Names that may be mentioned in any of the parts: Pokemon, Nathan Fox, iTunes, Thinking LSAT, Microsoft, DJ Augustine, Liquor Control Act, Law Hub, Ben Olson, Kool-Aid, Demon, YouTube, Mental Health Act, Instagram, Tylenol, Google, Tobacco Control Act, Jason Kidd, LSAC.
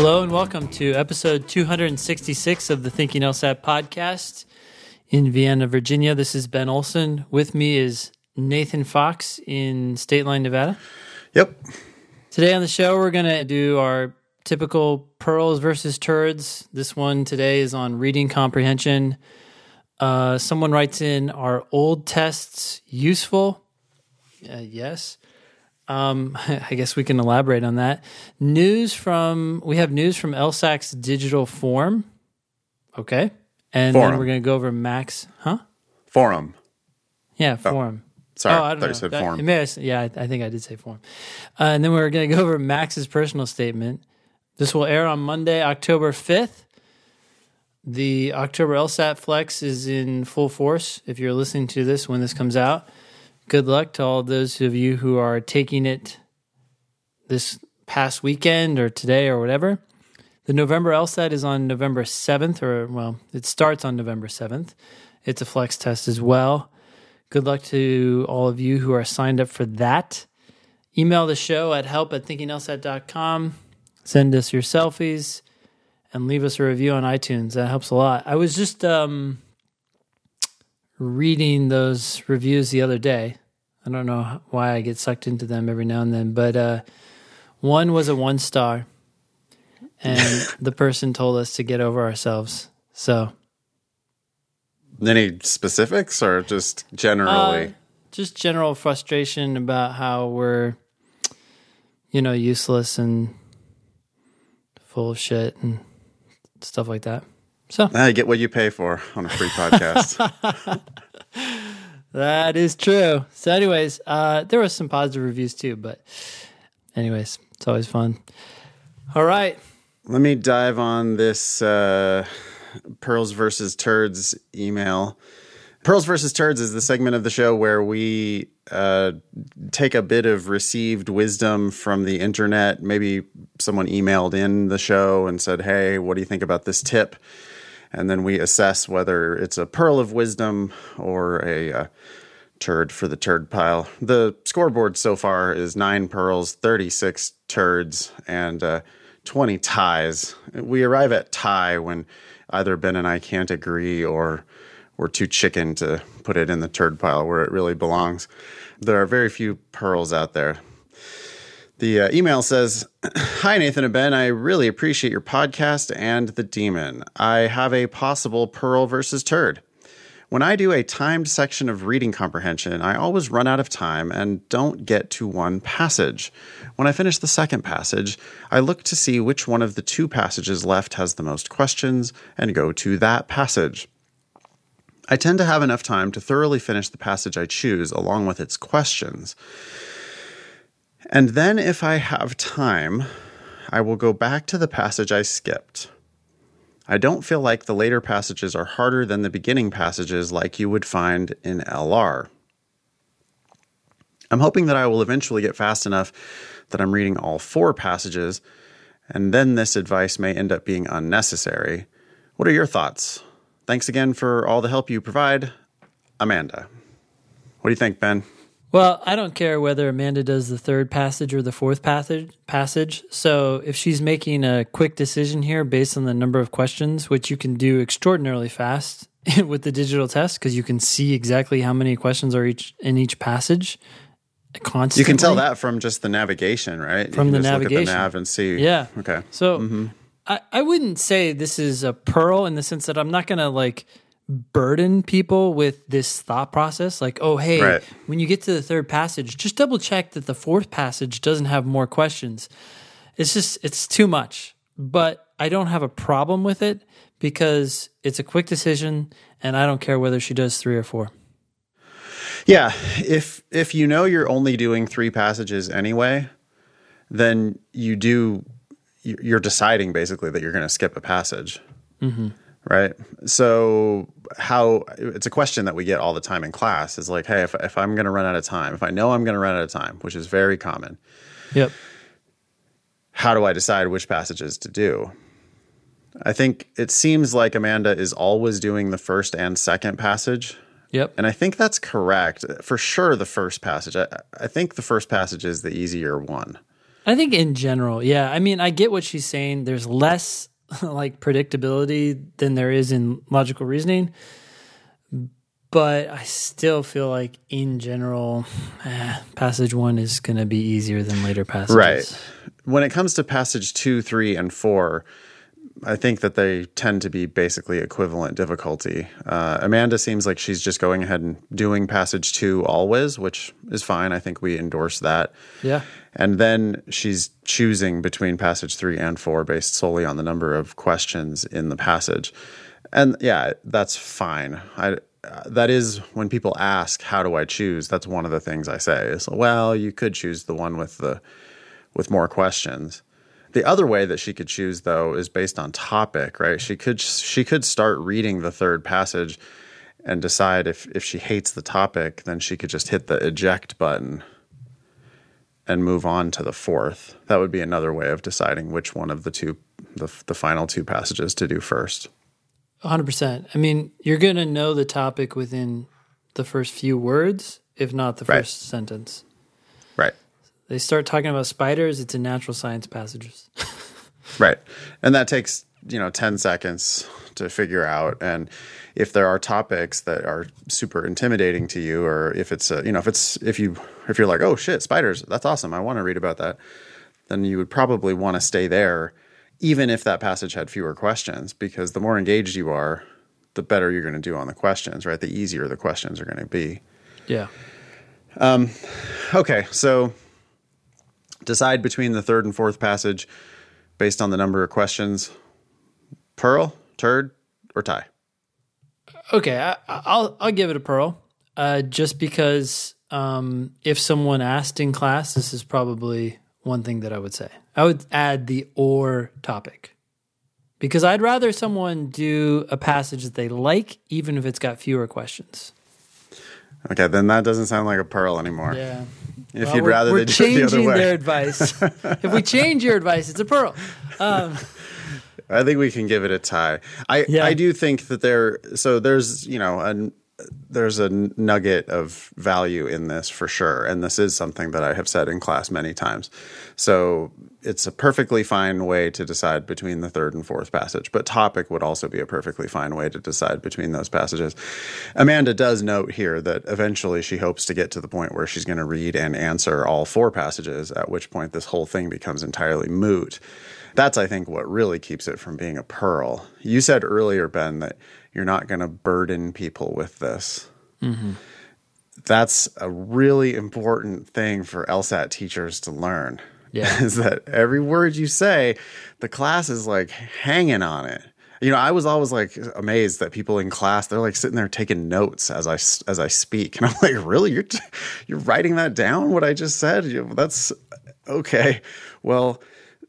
Hello and welcome to episode 266 of the Thinking LSAT podcast in Vienna, Virginia. This is Ben Olson. With me is Nathan Fox in State Line, Nevada. Yep. Today on the show, we're going to do our typical pearls versus turds. This one today is on reading comprehension. Someone writes in, are old tests useful? Yes. I guess we can elaborate on that. We have news from LSAC's digital forum. Okay. And forum. Then we're going to go over Max, huh? Forum. Yeah, forum. Oh, sorry, I thought you said forum. I think I did say forum. And then we're going to go over Max's personal statement. This will air on Monday, October 5th. The October LSAT Flex is in full force. If you're listening to this when this comes out, good luck to all those of you who are taking it this past weekend or today or whatever. The November LSAT is on November 7th, it starts on November 7th. It's a flex test as well. Good luck to all of you who are signed up for that. Email the show at help@thinkinglsat.com. Send us your selfies and leave us a review on iTunes. That helps a lot. I was just reading those reviews the other day. I don't know why I get sucked into them every now and then, but one was a 1-star, and the person told us to get over ourselves. So, any specifics or just generally? Just general frustration about how we're, useless and full of shit and stuff like that. So I get what you pay for on a free podcast. That is true. So anyways, there was some positive reviews too, but anyways, it's always fun. All right. Let me dive on this Pearls versus Turds email. Pearls versus Turds is the segment of the show where we take a bit of received wisdom from the internet. Maybe someone emailed in the show and said, hey, what do you think about this tip? And then we assess whether it's a pearl of wisdom or a turd for the turd pile. The scoreboard so far is 9 pearls, 36 turds, and 20 ties. We arrive at tie when either Ben and I can't agree or we're too chicken to put it in the turd pile where it really belongs. There are very few pearls out there. The email says, hi, Nathan and Ben. I really appreciate your podcast and the Demon. I have a possible pearl versus turd. When I do a timed section of reading comprehension, I always run out of time and don't get to one passage. When I finish the second passage, I look to see which one of the 2 passages left has the most questions and go to that passage. I tend to have enough time to thoroughly finish the passage I choose along with its questions. And then if I have time, I will go back to the passage I skipped. I don't feel like the later passages are harder than the beginning passages like you would find in LR. I'm hoping that I will eventually get fast enough that I'm reading all 4 passages, and then this advice may end up being unnecessary. What are your thoughts? Thanks again for all the help you provide, Amanda. What do you think, Ben? Well, I don't care whether Amanda does the 3rd passage or the 4th passage. So if she's making a quick decision here based on the number of questions, which you can do extraordinarily fast with the digital test because you can see exactly how many questions are in each passage constantly. You can tell that from just the navigation, right? From the navigation. Look at the nav and see. Yeah. Okay. So I wouldn't say this is a pearl in the sense that I'm not going to burden people with this thought process. When you get to the 3rd passage, just double check that the 4th passage doesn't have more questions. It's too much. But I don't have a problem with it because it's a quick decision and I don't care whether she does 3 or 4. Yeah. If you know you're only doing 3 passages anyway, then you're deciding basically that you're going to skip a passage, right? So it's a question that we get all the time in class is like, hey, if I'm going to run out of time, if I know I'm going to run out of time, which is very common. Yep. How do I decide which passages to do? I think it seems like Amanda is always doing the 1st and 2nd passage. Yep. And I think that's correct. For sure, the 1st passage. I think the 1st passage is the easier one. I think in general, yeah. I mean, I get what she's saying. There's less like predictability than there is in logical reasoning, but I still feel like in general, passage one is going to be easier than later passages. Right. When it comes to passage 2, 3, and 4, I think that they tend to be basically equivalent difficulty. Amanda seems like she's just going ahead and doing passage 2 always, which is fine. I think we endorse that. Yeah. And then she's choosing between passage 3 and 4 based solely on the number of questions in the passage. And yeah, that's fine. That is when people ask, how do I choose? That's one of the things I say is, well, you could choose the one with more questions. The other way that she could choose, though, is based on topic, right? She could start reading the third passage and decide if she hates the topic, then she could just hit the eject button and move on to the fourth. That would be another way of deciding which one of the final 2 passages to do first. 100%. I mean, you're going to know the topic within the first few words, if not the first sentence. Right. They start talking about spiders, it's in natural science passages. Right. And that takes, 10 seconds to figure out. And if there are topics that are super intimidating to you, or if it's, if you're like, oh shit, spiders, that's awesome, I want to read about that, then you would probably want to stay there, even if that passage had fewer questions, because the more engaged you are, the better you're going to do on the questions, right? The easier the questions are going to be. Yeah. Okay. So decide between the 3rd and 4th passage based on the number of questions. Pearl, turd, or tie? Okay, I'll give it a pearl. Just because if someone asked in class, this is probably one thing that I would say. I would add the or topic. Because I'd rather someone do a passage that they like, even if it's got fewer questions. Okay, then that doesn't sound like a pearl anymore. Yeah. If well, you'd rather they do it the other way. We're changing their advice. If we change your advice, it's a pearl. I think we can give it a tie. I do think that there's a nugget of value in this for sure. And this is something that I have said in class many times. So it's a perfectly fine way to decide between the 3rd and 4th passage. But topic would also be a perfectly fine way to decide between those passages. Amanda does note here that eventually she hopes to get to the point where she's going to read and answer all 4 passages, at which point this whole thing becomes entirely moot. That's, I think, what really keeps it from being a pearl. You said earlier, Ben, that you're not going to burden people with this. Mm-hmm. That's a really important thing for LSAT teachers to learn. Yeah. Is that every word you say, the class is like hanging on it. I was always like amazed that people in class, they're like sitting there taking notes as I speak. And I'm like, really? You're writing that down, what I just said? That's okay. Well,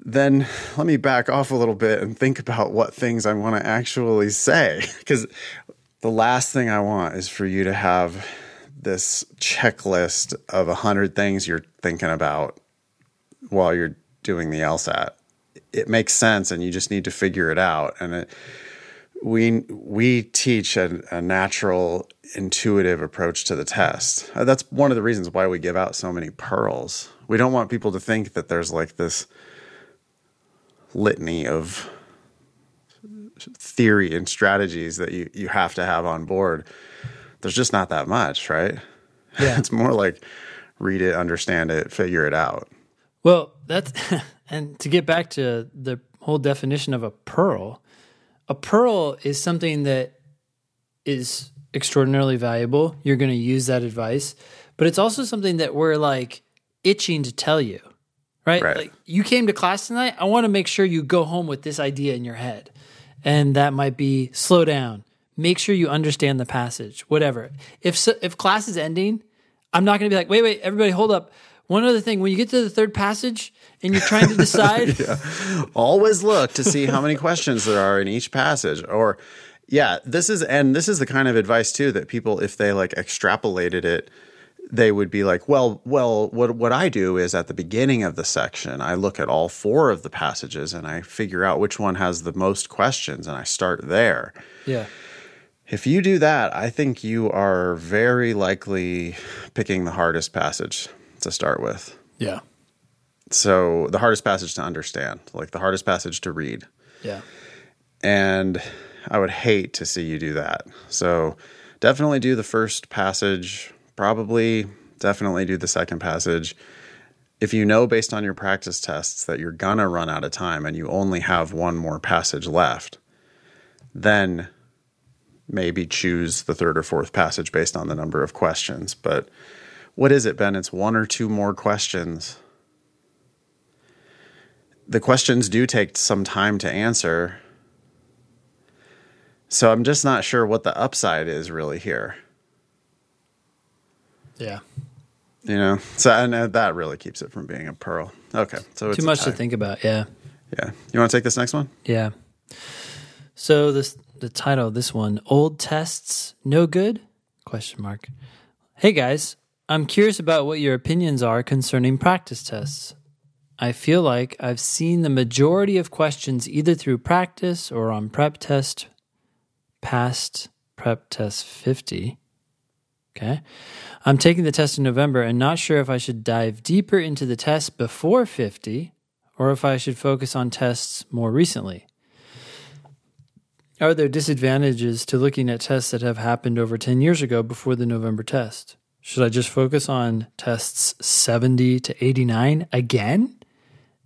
then let me back off a little bit and think about what things I want to actually say. Because the last thing I want is for you to have this checklist of 100 things you're thinking about while you're doing the LSAT. It makes sense, and you just need to figure it out. And we teach a natural, intuitive approach to the test. That's one of the reasons why we give out so many pearls. We don't want people to think that there's like this litany of theory and strategies that you have to have on board. There's just not that much, right? Yeah. It's more like read it, understand it, figure it out. Well, and to get back to the whole definition of a pearl is something that is extraordinarily valuable. You're going to use that advice, but it's also something that we're like itching to tell you. Right? Like, you came to class tonight, I want to make sure you go home with this idea in your head. And that might be slow down, make sure you understand the passage, whatever. If class is ending, I'm not going to be like, wait, everybody, hold up. One other thing, when you get to the 3rd passage and you're trying to decide. Always look to see how many questions there are in each passage. Or, this is the kind of advice, too, that people, if they like extrapolated it, they would be like, well, what I do is at the beginning of the section, I look at all 4 of the passages and I figure out which one has the most questions and I start there. Yeah. If you do that, I think you are very likely picking the hardest passage to start with. Yeah. So the hardest passage to understand, like the hardest passage to read. Yeah. And I would hate to see you do that. So definitely do the first passage, probably definitely do the second passage. If you know based on your practice tests that you're gonna run out of time and you only have one more passage left, then maybe choose the third or fourth passage based on the number of questions. But what is it, Ben? It's one or two more questions. The questions do take some time to answer. So I'm just not sure what the upside is really here. Yeah. You know, so and that really keeps it from being a pearl. Okay. So it's too much to think about. Yeah. Yeah. You want to take this next one? Yeah. So the title of this one, Old Tests No Good? ? Hey guys, I'm curious about what your opinions are concerning practice tests. I feel like I've seen the majority of questions either through practice or on prep test past prep test 50. Okay. I'm taking the test in November and not sure if I should dive deeper into the test before 50 or if I should focus on tests more recently. Are there disadvantages to looking at tests that have happened over 10 years ago before the November test? Should I just focus on tests 70 to 89 again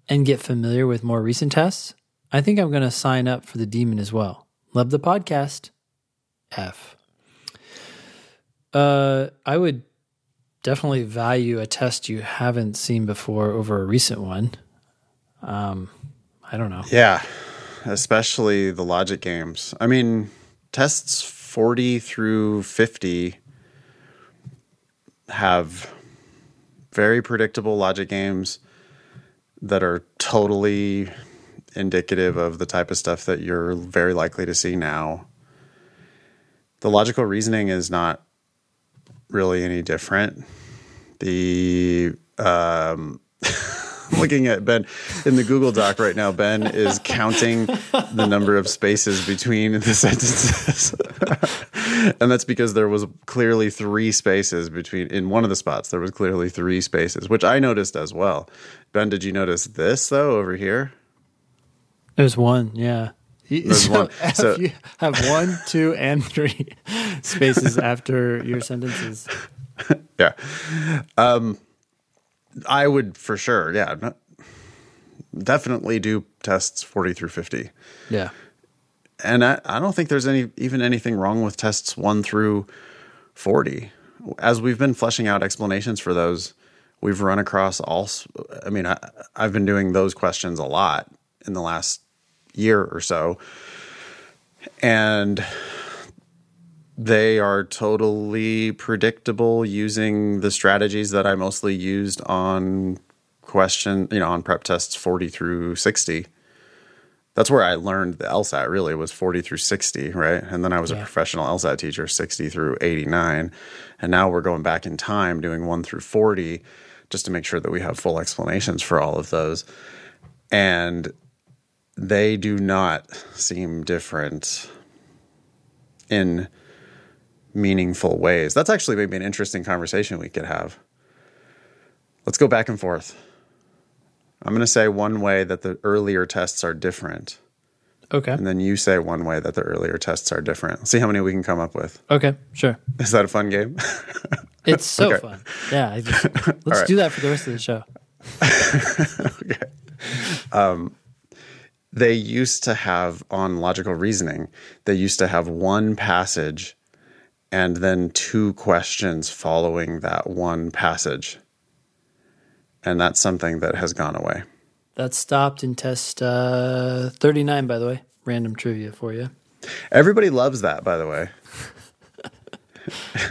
and get familiar with more recent tests? I think I'm going to sign up for the Demon as well. Love the podcast. F. I would definitely value a test you haven't seen before over a recent one. I don't know. Yeah. Especially the logic games. I mean, tests 40 through 50 have very predictable logic games that are totally indicative of the type of stuff that you're very likely to see now. The logical reasoning is not really any different. The looking at Ben in the Google Doc right now, Ben is counting the number of spaces between the sentences. And that's because there was clearly three spaces between, in one of the spots, there was clearly three spaces, which I noticed as well. Ben, did you notice this though over here? There's one. Yeah. There's so one. So you have 1, 2 and 3 spaces after your sentences. Yeah. I would for sure, yeah, definitely do tests 40 through 50. Yeah. And I don't think there's anything wrong with tests 1 through 40. As we've been fleshing out explanations for those, we've run across all – I mean, I've been doing those questions a lot in the last year or so. And they are totally predictable using the strategies that I mostly used on question, you know, on prep tests 40 through 60. That's where I learned the LSAT really was 40 through 60, right? And then I was a professional LSAT teacher 60 through 89. And now we're going back in time doing 1 through 40 just to make sure that we have full explanations for all of those. And they do not seem different in meaningful ways. That's actually maybe an interesting conversation we could have. Let's go back and forth. I'm going to say one way that the earlier tests are different. Okay. And then you say one way that the earlier tests are different. Let's see how many we can come up with. Okay, sure. Is that a fun game? It's so okay. Fun. Yeah. Let's right. Do that for the rest of the show. Okay. They used to have, on logical reasoning, they used to have one passage and then 2 questions following that one passage. And that's something that has gone away. That stopped in test 39, by the way. Random trivia for you. Everybody loves that, by the way.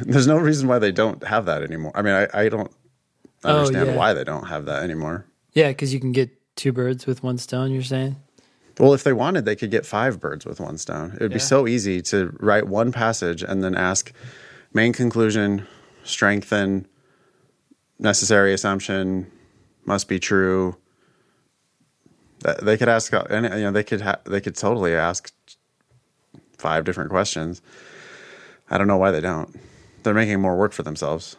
There's no reason why they don't have that anymore. I mean, I don't understand why they don't have that anymore. Yeah, because you can get 2 birds with one stone, you're saying? Well, if they wanted, they could get 5 birds with one stone. It would be so easy to write one passage and then ask main conclusion, strengthen, necessary assumption, must be true. They could ask, you know, they could totally ask 5 different questions. I don't know why they don't. They're making more work for themselves.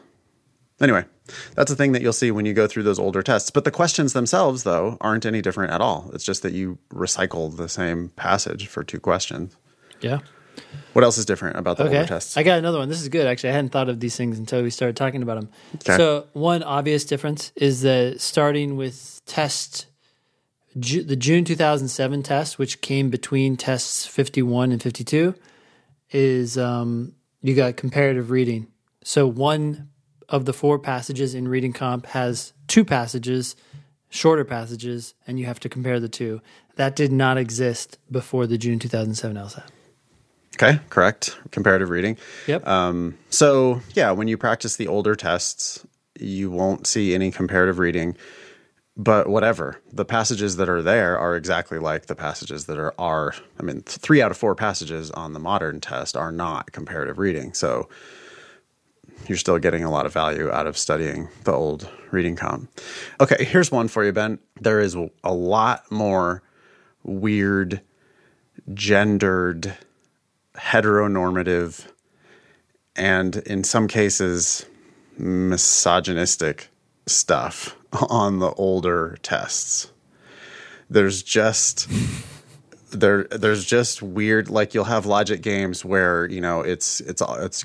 Anyway, that's a thing that you'll see when you go through those older tests. But the questions themselves, though, aren't any different at all. It's just that you recycle the same passage for two questions. Yeah. What else is different about the older tests? I got another one. This is good, actually. I hadn't thought of these things until we started talking about them. Okay. So one obvious difference is that starting with test, the June 2007 test, which came between tests 51 and 52, is you got comparative reading. So one of the four passages in reading comp has two passages, shorter passages, and you have to compare the two. That did not exist before the June 2007 LSAT. Okay, correct. Comparative reading. Yep. So, yeah, when you practice the older tests, you won't see any comparative reading, but whatever. The passages that are there are exactly like the passages that are I mean, 3 out of 4 passages on the modern test are not comparative reading. So you're still getting a lot of value out of studying the old reading comp. Okay, here's one for you, Ben. There is a lot more weird, gendered, heteronormative, and in some cases misogynistic stuff on the older tests. There's just weird, like you'll have logic games where, you know, it's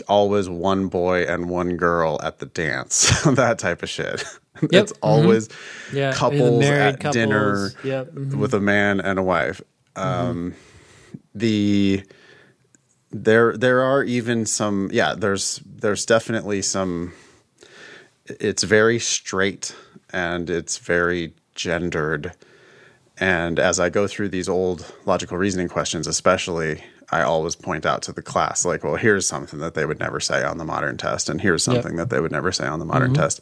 always one boy and one girl at the dance, that type of shit. Yep. It's always couples at couples. Dinner with a man and a wife. There are even some, there's definitely some, it's very straight and it's very gendered. And as I go through these old logical reasoning questions, especially, I always point out to the class, like, well, here's something that they would never say on the modern test. And here's something that they would never say on the modern test.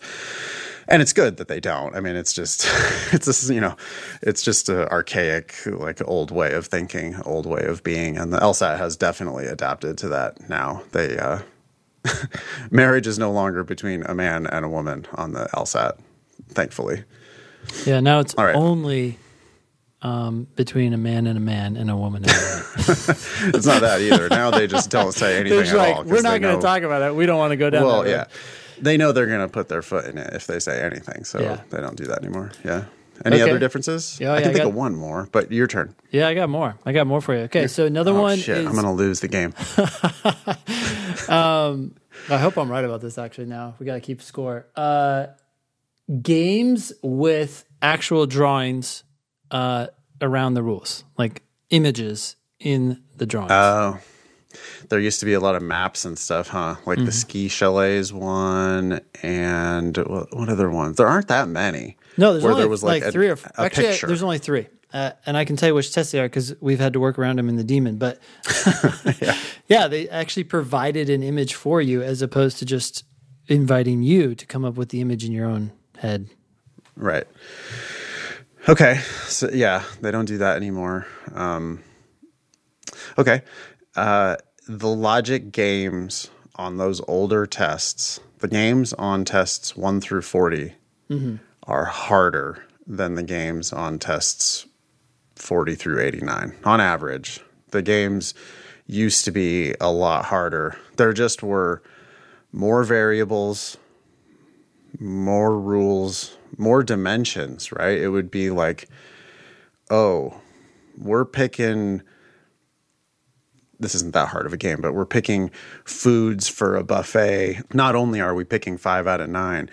And it's good that they don't. I mean, it's just, it's just an archaic, like, old way of thinking, old way of being. And the LSAT has definitely adapted to that now. They, marriage is no longer between a man and a woman on the LSAT, thankfully. Yeah, now it's only between a man and a woman. And a woman. It's not that either. Now they just don't say anything at all. We're not going to talk about it. We don't want to go down that road. Yeah. They know they're going to put their foot in it if they say anything, so they don't do that anymore. Yeah. Any other differences? Yeah, I can think of one more, but your turn. Yeah, I got more for you. Okay, so another one is... I'm going to lose the game. I hope I'm right about this, actually, now. We got to keep score. Games with actual drawings around the rules, like images in the drawings. Oh, there used to be a lot of maps and stuff, huh? Like the ski chalets one and what other ones? There aren't that many. No, there's only there was like 3 or 4. Actually, there's only 3. And I can tell you which tests they are because we've had to work around them in the Demon. But they actually provided an image for you as opposed to just inviting you to come up with the image in your own head. Right. Okay. So, they don't do that anymore. The logic games on those older tests, the games on tests 1 through 40 are harder than the games on tests 40 through 89. On average, the games used to be a lot harder. There just were more variables, more rules, more dimensions, right? It would be like, oh, we're picking... This isn't that hard of a game, but we're picking foods for a buffet. Not only are we picking 5 out of 9,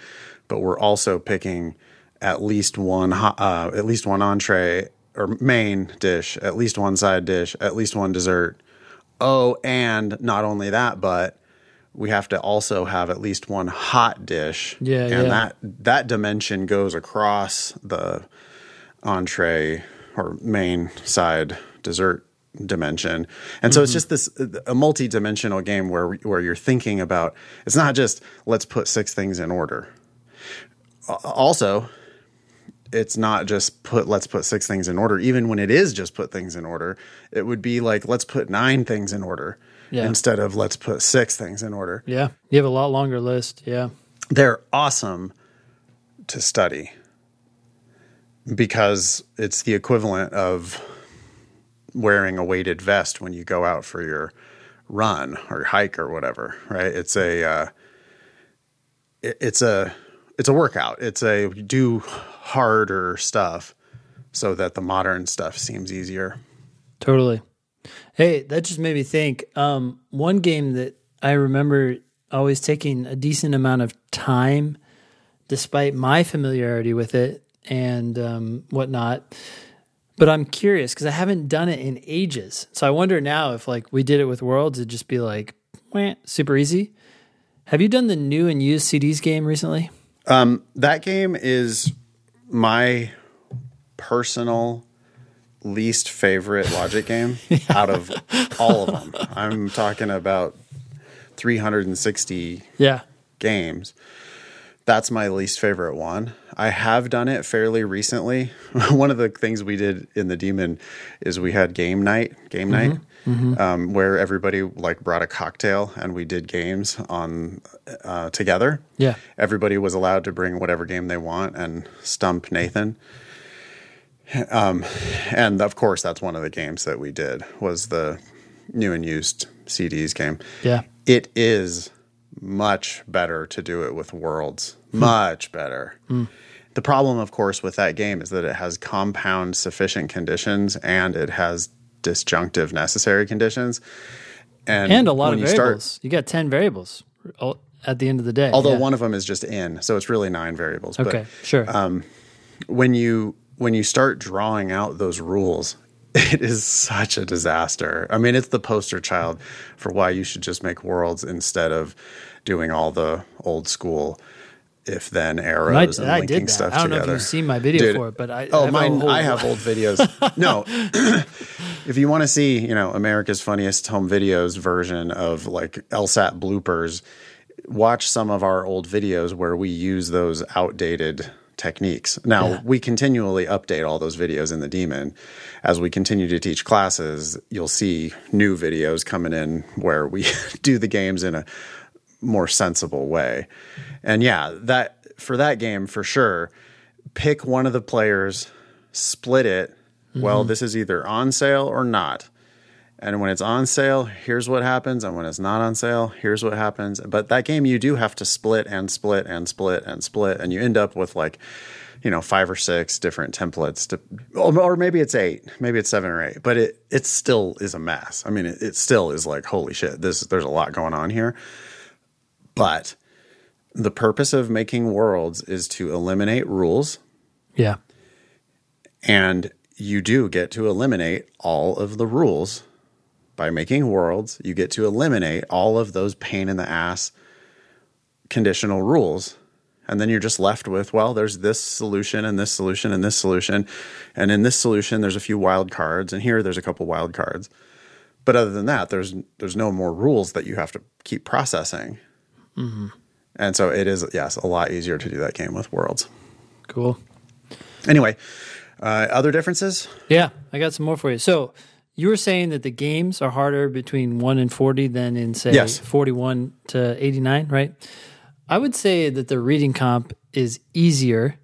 but we're also picking at least one entree or main dish, at least one side dish, at least one dessert. Oh, and not only that, but we have to also have at least one hot dish. Yeah, and that dimension goes across the entree or main side dessert dimension. And so it's just this a multi-dimensional game where you're thinking about, it's not just let's put 6 things in order. Also, it's not just let's put 6 things in order. Even when it is just put things in order, it would be like let's put 9 things in order instead of let's put 6 things in order. Yeah. You have a lot longer list. Yeah. They're awesome to study because it's the equivalent of wearing a weighted vest when you go out for your run or hike or whatever, right? It's a it's a workout. It's a do harder stuff so that the modern stuff seems easier. Totally. Hey, that just made me think. One game that I remember always taking a decent amount of time, despite my familiarity with it and whatnot. But I'm curious because I haven't done it in ages. So I wonder now if like we did it with Worlds, it'd just be like, meh, super easy. Have you done the new and used CDs game recently? That game is my personal least favorite logic game out of all of them. I'm talking about 360 games. That's my least favorite one. I have done it fairly recently. One of the things we did in the Demon is we had game night, mm-hmm. Where everybody like brought a cocktail and we did games on together. Yeah, everybody was allowed to bring whatever game they want and stump Nathan. And of course, that's one of the games that we did was the new and used CDs game. Yeah, it is much better to do it with Worlds. Much better. Mm. The problem, of course, with that game is that it has compound sufficient conditions and it has disjunctive necessary conditions. And a lot of variables. You got 10 variables at the end of the day. Although one of them is just in, so it's really 9 variables. Okay, but, sure. When you start drawing out those rules, it is such a disaster. I mean, it's the poster child for why you should just make Worlds instead of doing all the old school if-then arrows and linking stuff together. I don't know if you've seen my video for it, but I have old videos. No. If you want to see, America's Funniest Home Videos version of like LSAT bloopers, watch some of our old videos where we use those outdated techniques. Now, we continually update all those videos in the Demon. As we continue to teach classes, you'll see new videos coming in where we do the games in a more sensible way. And that for that game, for sure, pick one of the players, split it. Mm-hmm. Well, this is either on sale or not. And when it's on sale, here's what happens. And when it's not on sale, here's what happens. But that game, you do have to split and split and split and split. And you end up with 5 or 6 different templates. Or maybe it's 8. Maybe it's 7 or 8. But it still is a mess. I mean, it still is like, holy shit, there's a lot going on here. But the purpose of making Worlds is to eliminate rules. Yeah. And you do get to eliminate all of the rules. By making Worlds, you get to eliminate all of those pain-in-the-ass conditional rules. And then you're just left with, well, there's this solution and this solution and this solution. And in this solution, there's a few wild cards. And here, there's a couple wild cards. But other than that, there's no more rules that you have to keep processing. Mm-hmm. And so it is, a lot easier to do that game with Worlds. Cool. Anyway, other differences? Yeah, I got some more for you. So you were saying that the games are harder between 1 and 40 than in, say, 41 to 89, right? I would say that the reading comp is easier.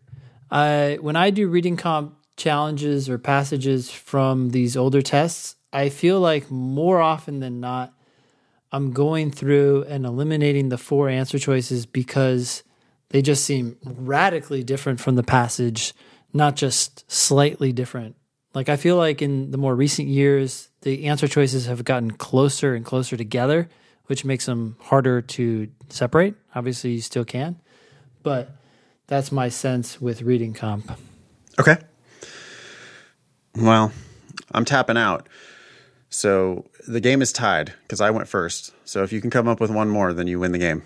When I do reading comp challenges or passages from these older tests, I feel like more often than not, I'm going through and eliminating the 4 answer choices because they just seem radically different from the passage, not just slightly different. Like I feel like in the more recent years, the answer choices have gotten closer and closer together, which makes them harder to separate. Obviously, you still can, but that's my sense with reading comp. Okay. Well, I'm tapping out. So the game is tied because I went first. So if you can come up with one more, then you win the game.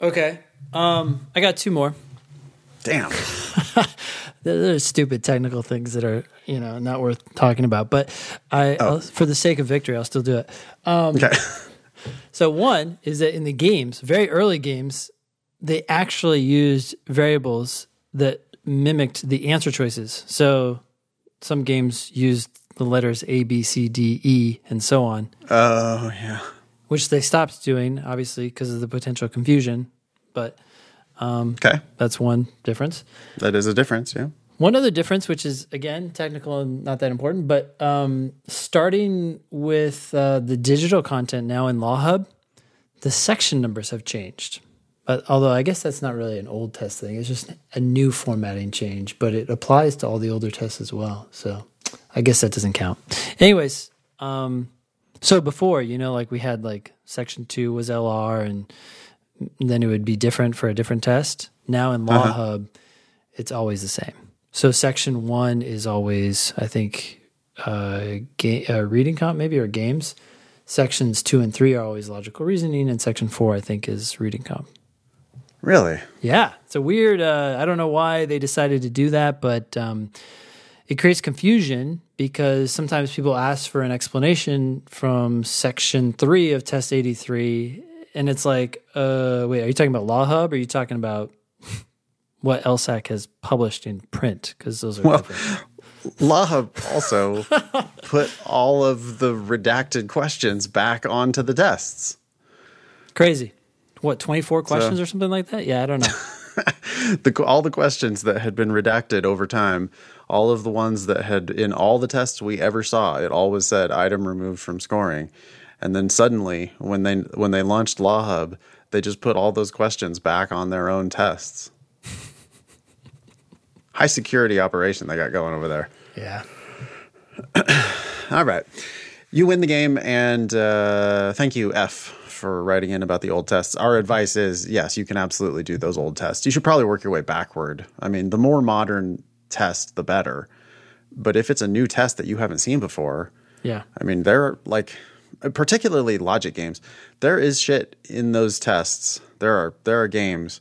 Okay. I got 2 more. Damn. There's stupid technical things that are, not worth talking about. But for the sake of victory, I'll still do it. Okay. So one is that in the games, very early games, they actually used variables that mimicked the answer choices. So some games used the letters A, B, C, D, E, and so on. Oh, yeah. Which they stopped doing, obviously, because of the potential confusion. But okay. That's one difference. That is a difference, yeah. One other difference, which is, again, technical and not that important, but starting with the digital content now in Law Hub, the section numbers have changed. But although I guess that's not really an old test thing. It's just a new formatting change, but it applies to all the older tests as well. So I guess that doesn't count. Anyways, so before, you know, like we had like Section 2 was LR, and then it would be different for a different test. Now in Law Hub, it's always the same. So Section 1 is always, I think, reading comp maybe, or games. Sections 2 and 3 are always logical reasoning, and Section 4, I think, is reading comp. Really? Yeah. It's a weird, I don't know why they decided to do that, but it creates confusion because sometimes people ask for an explanation from Section 3 of Test 83, and it's like, wait, are you talking about Law Hub, or are you talking about what LSAC has published in print? Because those are different. Law Hub also put all of the redacted questions back onto the tests. Crazy. What, 24 questions or something like that? Yeah, I don't know. All the questions that had been redacted over time, all of the ones that had in all the tests we ever saw, it always said item removed from scoring. And then suddenly, when they launched Law Hub, they just put all those questions back on their own tests. High security operation they got going over there. Yeah. All right. You win the game, and thank you, F, for writing in about the old tests. Our advice is, yes, you can absolutely do those old tests. You should probably work your way backward. I mean, the more modern test, the better. But if it's a new test that you haven't seen before, yeah. I mean, they're like, particularly logic games, there is shit in those tests. There are games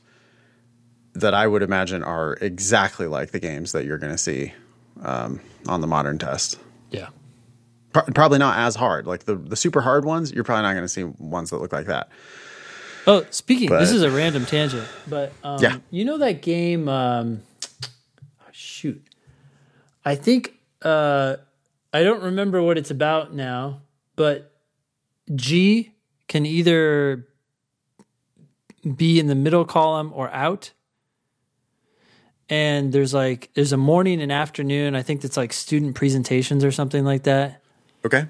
that I would imagine are exactly like the games that you're going to see on the modern test. Yeah. Probably not as hard. Like the super hard ones, you're probably not going to see ones that look like that. Oh, this is a random tangent, but you know that game, I think, I don't remember what it's about now, but G can either be in the middle column or out. And there's a morning and afternoon. I think it's like student presentations or something like that. Okay.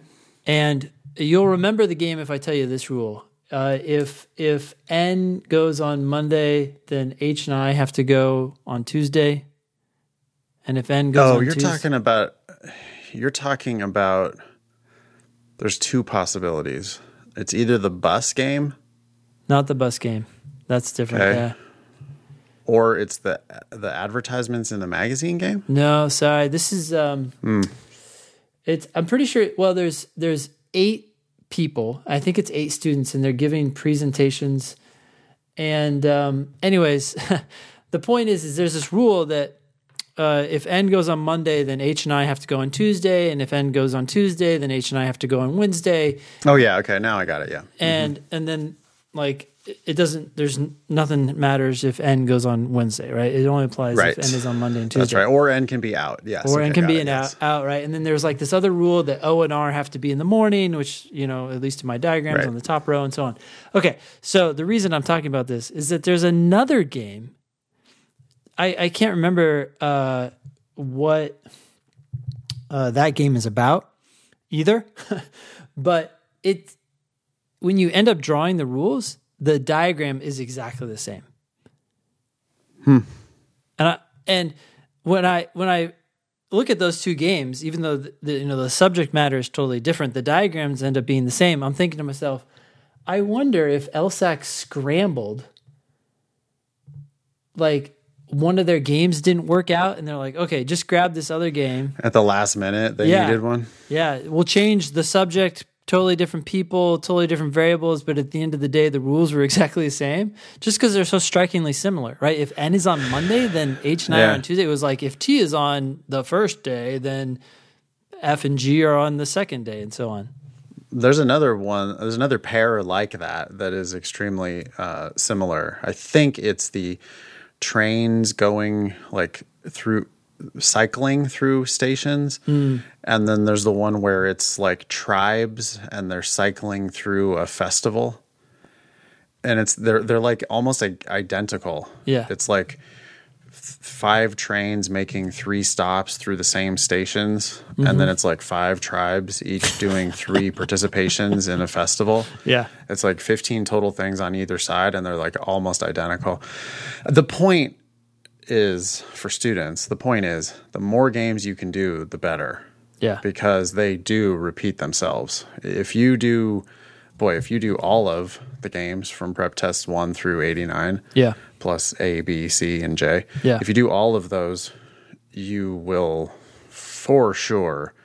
And you'll remember the game if I tell you this rule. If N goes on Monday, then H and I have to go on Tuesday. And if N goes on Tuesday. You're talking about there's two possibilities. It's either the bus game. Not the bus game. That's different, okay. Yeah. Or it's the advertisements in the magazine game? No, sorry. This is I'm pretty sure there's 8 people. I think it's 8 students, and they're giving presentations. And anyways, the point is there's this rule that if N goes on Monday, then H and I have to go on Tuesday, and if N goes on Tuesday, then H and I have to go on Wednesday. Oh yeah, okay. Now I got it, yeah. And then like it doesn't, there's nothing matters if N goes on Wednesday, right? It only applies if N is on Monday and Tuesday. That's right. Or N can be out. Yes. Or N can be out, right? And then there's like this other rule that O and R have to be in the morning, which, you know, at least in my diagrams on the top row and so on. Okay. So the reason I'm talking about this is that there's another game. I can't remember what that game is about either, but when you end up drawing the rules, the diagram is exactly the same. And when I look at those two games, even though the subject matter is totally different, the diagrams end up being the same. I'm thinking to myself, I wonder if LSAC scrambled, like one of their games didn't work out, and they're like, okay, just grab this other game. At the last minute, they needed one. Yeah, we'll change the subject. Totally different people, totally different variables, but at the end of the day, the rules were exactly the same just because they're so strikingly similar, right? If N is on Monday, then H and I are on Tuesday. It was like if T is on the first day, then F and G are on the second day, and so on. There's another one. There's another pair like that is extremely similar. I think it's the trains going like through – cycling through stations, and then there's the one where it's like tribes and they're cycling through a festival, and they're like almost identical. Yeah, it's like five trains making three stops through the same stations, mm-hmm. and then it's like five tribes each doing three participations in a festival. Yeah. It's like 15 total things on either side, and they're like almost identical. The point is, for students, the point is the more games you can do, the better. Yeah. Because they do repeat themselves. If you do all of the games from prep tests 1 through 89, yeah, plus A, B, C, and J, yeah, if you do all of those, you will for sure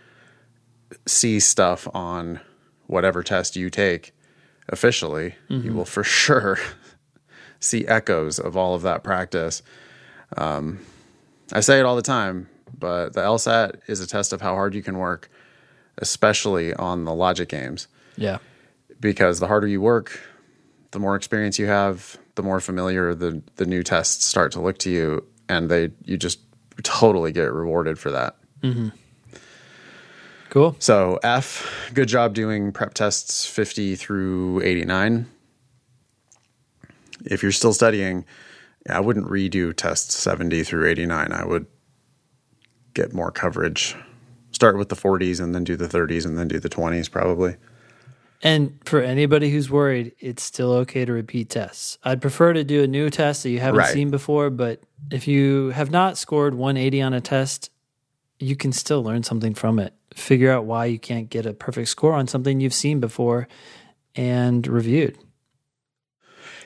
see stuff on whatever test you take officially. Mm-hmm. You will for sure see echoes of all of that practice. I say it all the time, but the LSAT is a test of how hard you can work, especially on the logic games. Yeah. Because the harder you work, the more experience you have, the more familiar the new tests start to look to you, and you just totally get rewarded for that. Mm-hmm. Cool. So F, good job doing prep tests 50 through 89. If you're still studying, I wouldn't redo tests 70 through 89. I would get more coverage. Start with the 40s and then do the 30s and then do the 20s probably. And for anybody who's worried, it's still okay to repeat tests. I'd prefer to do a new test that you haven't seen before, but if you have not scored 180 on a test, you can still learn something from it. Figure out why you can't get a perfect score on something you've seen before and reviewed.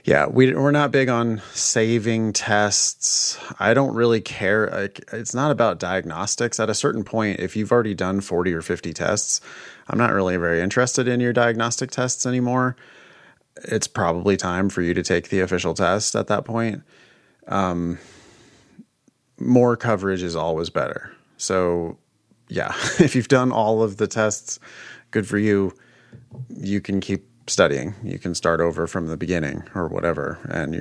Yeah, we're not big on saving tests. I don't really care. It's not about diagnostics. At a certain point, if you've already done 40 or 50 tests, I'm not really very interested in your diagnostic tests anymore. It's probably time for you to take the official test at that point. More coverage is always better. So, yeah, if you've done all of the tests, good for you. You can keep studying. You can start over from the beginning or whatever, and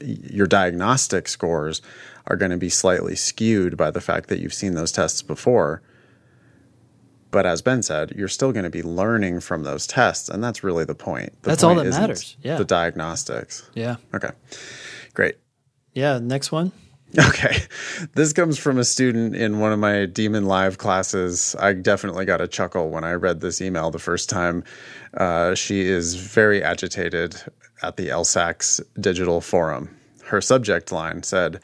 your diagnostic scores are going to be slightly skewed by the fact that you've seen those tests before. But as Ben said, you're still going to be learning from those tests, and that's really the point. That's all that matters. Yeah. The diagnostics. Yeah. Okay. Great. Yeah. Next one. Okay. This comes from a student in one of my Demon Live classes. I definitely got a chuckle when I read this email the first time. She is very agitated at the LSAC's digital forum. Her subject line said,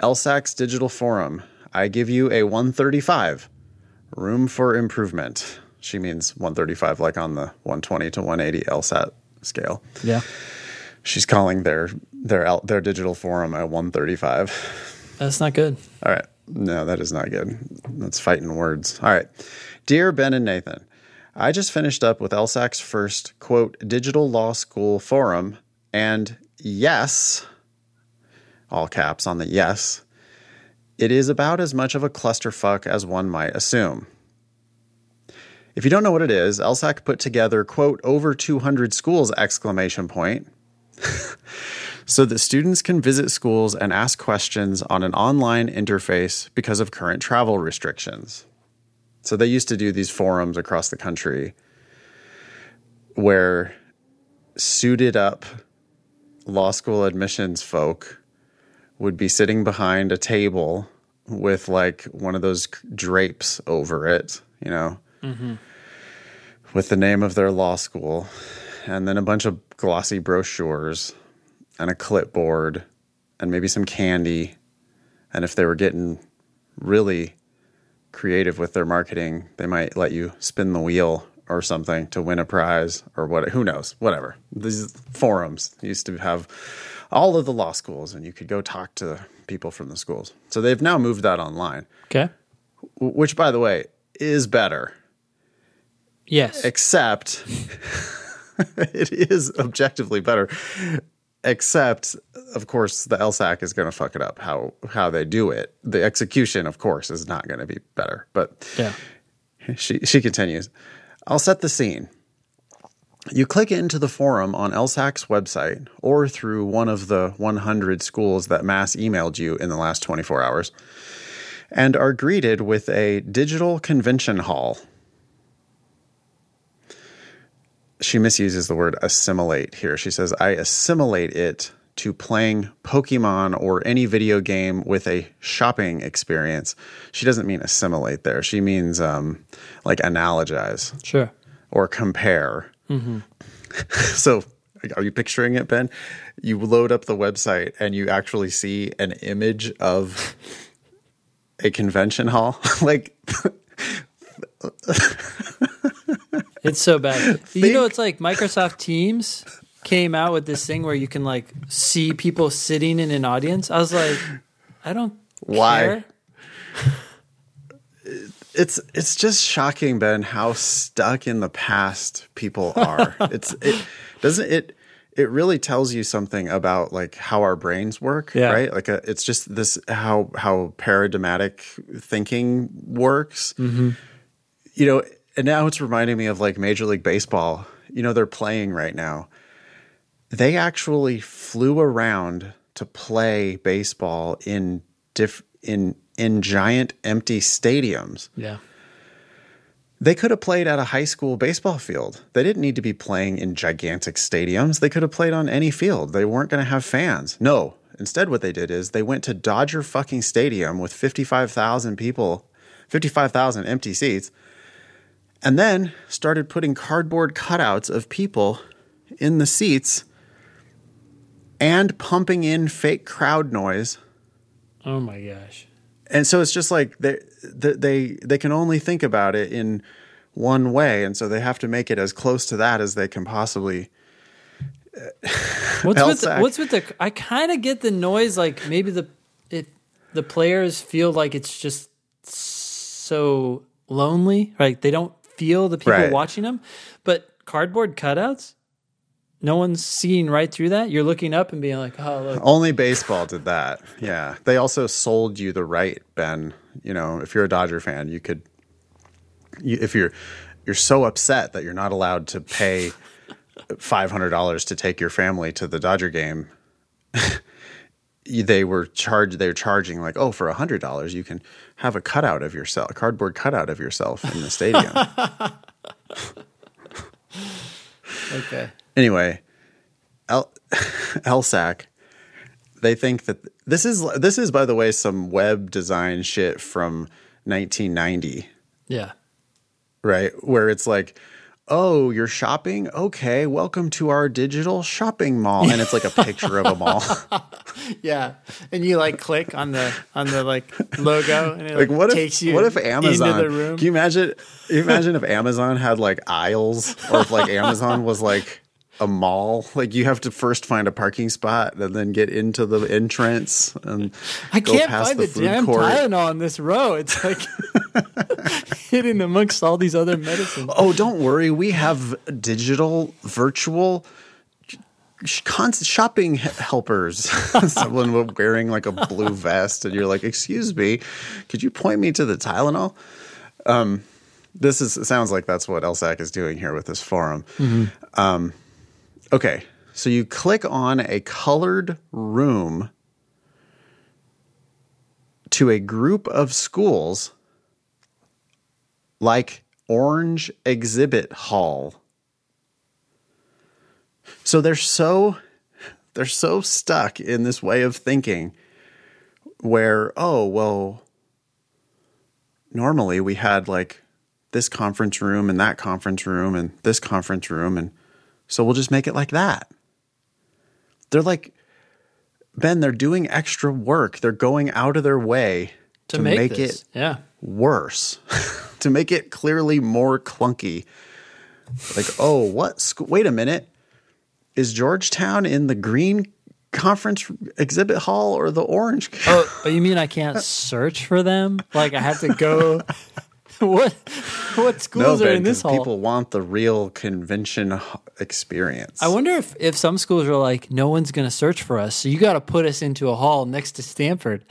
LSAC's digital forum, I give you a 135, room for improvement. She means 135 like on the 120 to 180 LSAT scale. Yeah. She's calling their digital forum at 135. That's not good. All right. No, that is not good. That's fighting words. All right. Dear Ben and Nathan, I just finished up with LSAC's first, quote, digital law school forum, and yes, all caps on the yes, it is about as much of a clusterfuck as one might assume. If you don't know what it is, LSAC put together, quote, over 200 schools, exclamation point, so that students can visit schools and ask questions on an online interface because of current travel restrictions. So they used to do these forums across the country where suited up law school admissions folk would be sitting behind a table with like one of those drapes over it, you know, mm-hmm. with the name of their law school, and then a bunch of glossy brochures and a clipboard and maybe some candy. And if they were getting really creative with their marketing, they might let you spin the wheel or something to win a prize or what, who knows, whatever. These forums used to have all of the law schools, and you could go talk to people from the schools. So they've now moved that online. Okay. Which, by the way, is better. Yes. Except it is objectively better. Except, of course, the LSAC is going to fuck it up how they do it. The execution, of course, is not going to be better. But yeah. She continues. I'll set the scene. You click into the forum on LSAC's website or through one of the 100 schools that mass emailed you in the last 24 hours and are greeted with a digital convention hall. She misuses the word assimilate here. She says, I assimilate it to playing Pokemon or any video game with a shopping experience. She doesn't mean assimilate there. She means like analogize. Sure. Or compare. Mm-hmm. So are you picturing it, Ben? You load up the website and you actually see an image of a convention hall. Like it's so bad. You know, it's like Microsoft Teams came out with this thing where you can like see people sitting in an audience. I was like, I don't care. It's just shocking, Ben, how stuck in the past people are. It really tells you something about like how our brains work, right? Like it's just this how paradigmatic thinking works. Mm-hmm. You know, and now it's reminding me of like Major League Baseball. You know, they're playing right now. They actually flew around to play baseball in giant empty stadiums. Yeah. They could have played at a high school baseball field. They didn't need to be playing in gigantic stadiums. They could have played on any field. They weren't going to have fans. No. Instead, what they did is they went to Dodger fucking Stadium with 55,000 people, 55,000 empty seats, and then started putting cardboard cutouts of people in the seats and pumping in fake crowd noise. Oh my gosh. And so it's just like they can only think about it in one way, and so they have to make it as close to that as they can possibly. What's with the? I kind of get the noise, like maybe the players feel like it's just so lonely, right? They don't feel the people watching them, but cardboard cutouts. No one's seeing right through that. You're looking up and being like, oh, look. Only baseball did that. Yeah. They also sold you the right, Ben. You know, if you're a Dodger fan, you could, if you're so upset that you're not allowed to pay $500 to take your family to the Dodger game, they were charging like, oh, for $100, you can have a cutout of yourself, a cardboard cutout of yourself in the stadium. Okay. Anyway, LSAC, they think that this is by the way some web design shit from 1990. Yeah. Right, where it's like, "Oh, you're shopping? Okay, welcome to our digital shopping mall." And it's like a picture of a mall. Yeah. And you like click on the like logo and it like what if Amazon into the room. Can you imagine if Amazon had like aisles, or if like Amazon was like a mall, like you have to first find a parking spot and then get into the entrance, and I go can't past find the food damn court. Tylenol on this row. It's like hidden amongst all these other medicines. Oh, don't worry, we have digital, virtual, shopping helpers. Someone wearing like a blue vest, and you're like, "Excuse me, could you point me to the Tylenol?" Sounds like that's what LSAC is doing here with this forum. Mm-hmm. Okay, so you click on a colored room to a group of schools like Orange Exhibit Hall. So they're so stuck in this way of thinking where, oh, well, normally we had like this conference room and that conference room and this conference room, and so we'll just make it like that. They're like, Ben, they're doing extra work. They're going out of their way to make it worse, to make it clearly more clunky. Like, oh, what? Wait a minute. Is Georgetown in the green conference exhibit hall or the orange? Oh, you mean I can't search for them? Like I have to go... What schools are in this hall? People want the real convention experience. I wonder if some schools are like, no one's going to search for us, so you got to put us into a hall next to Stanford.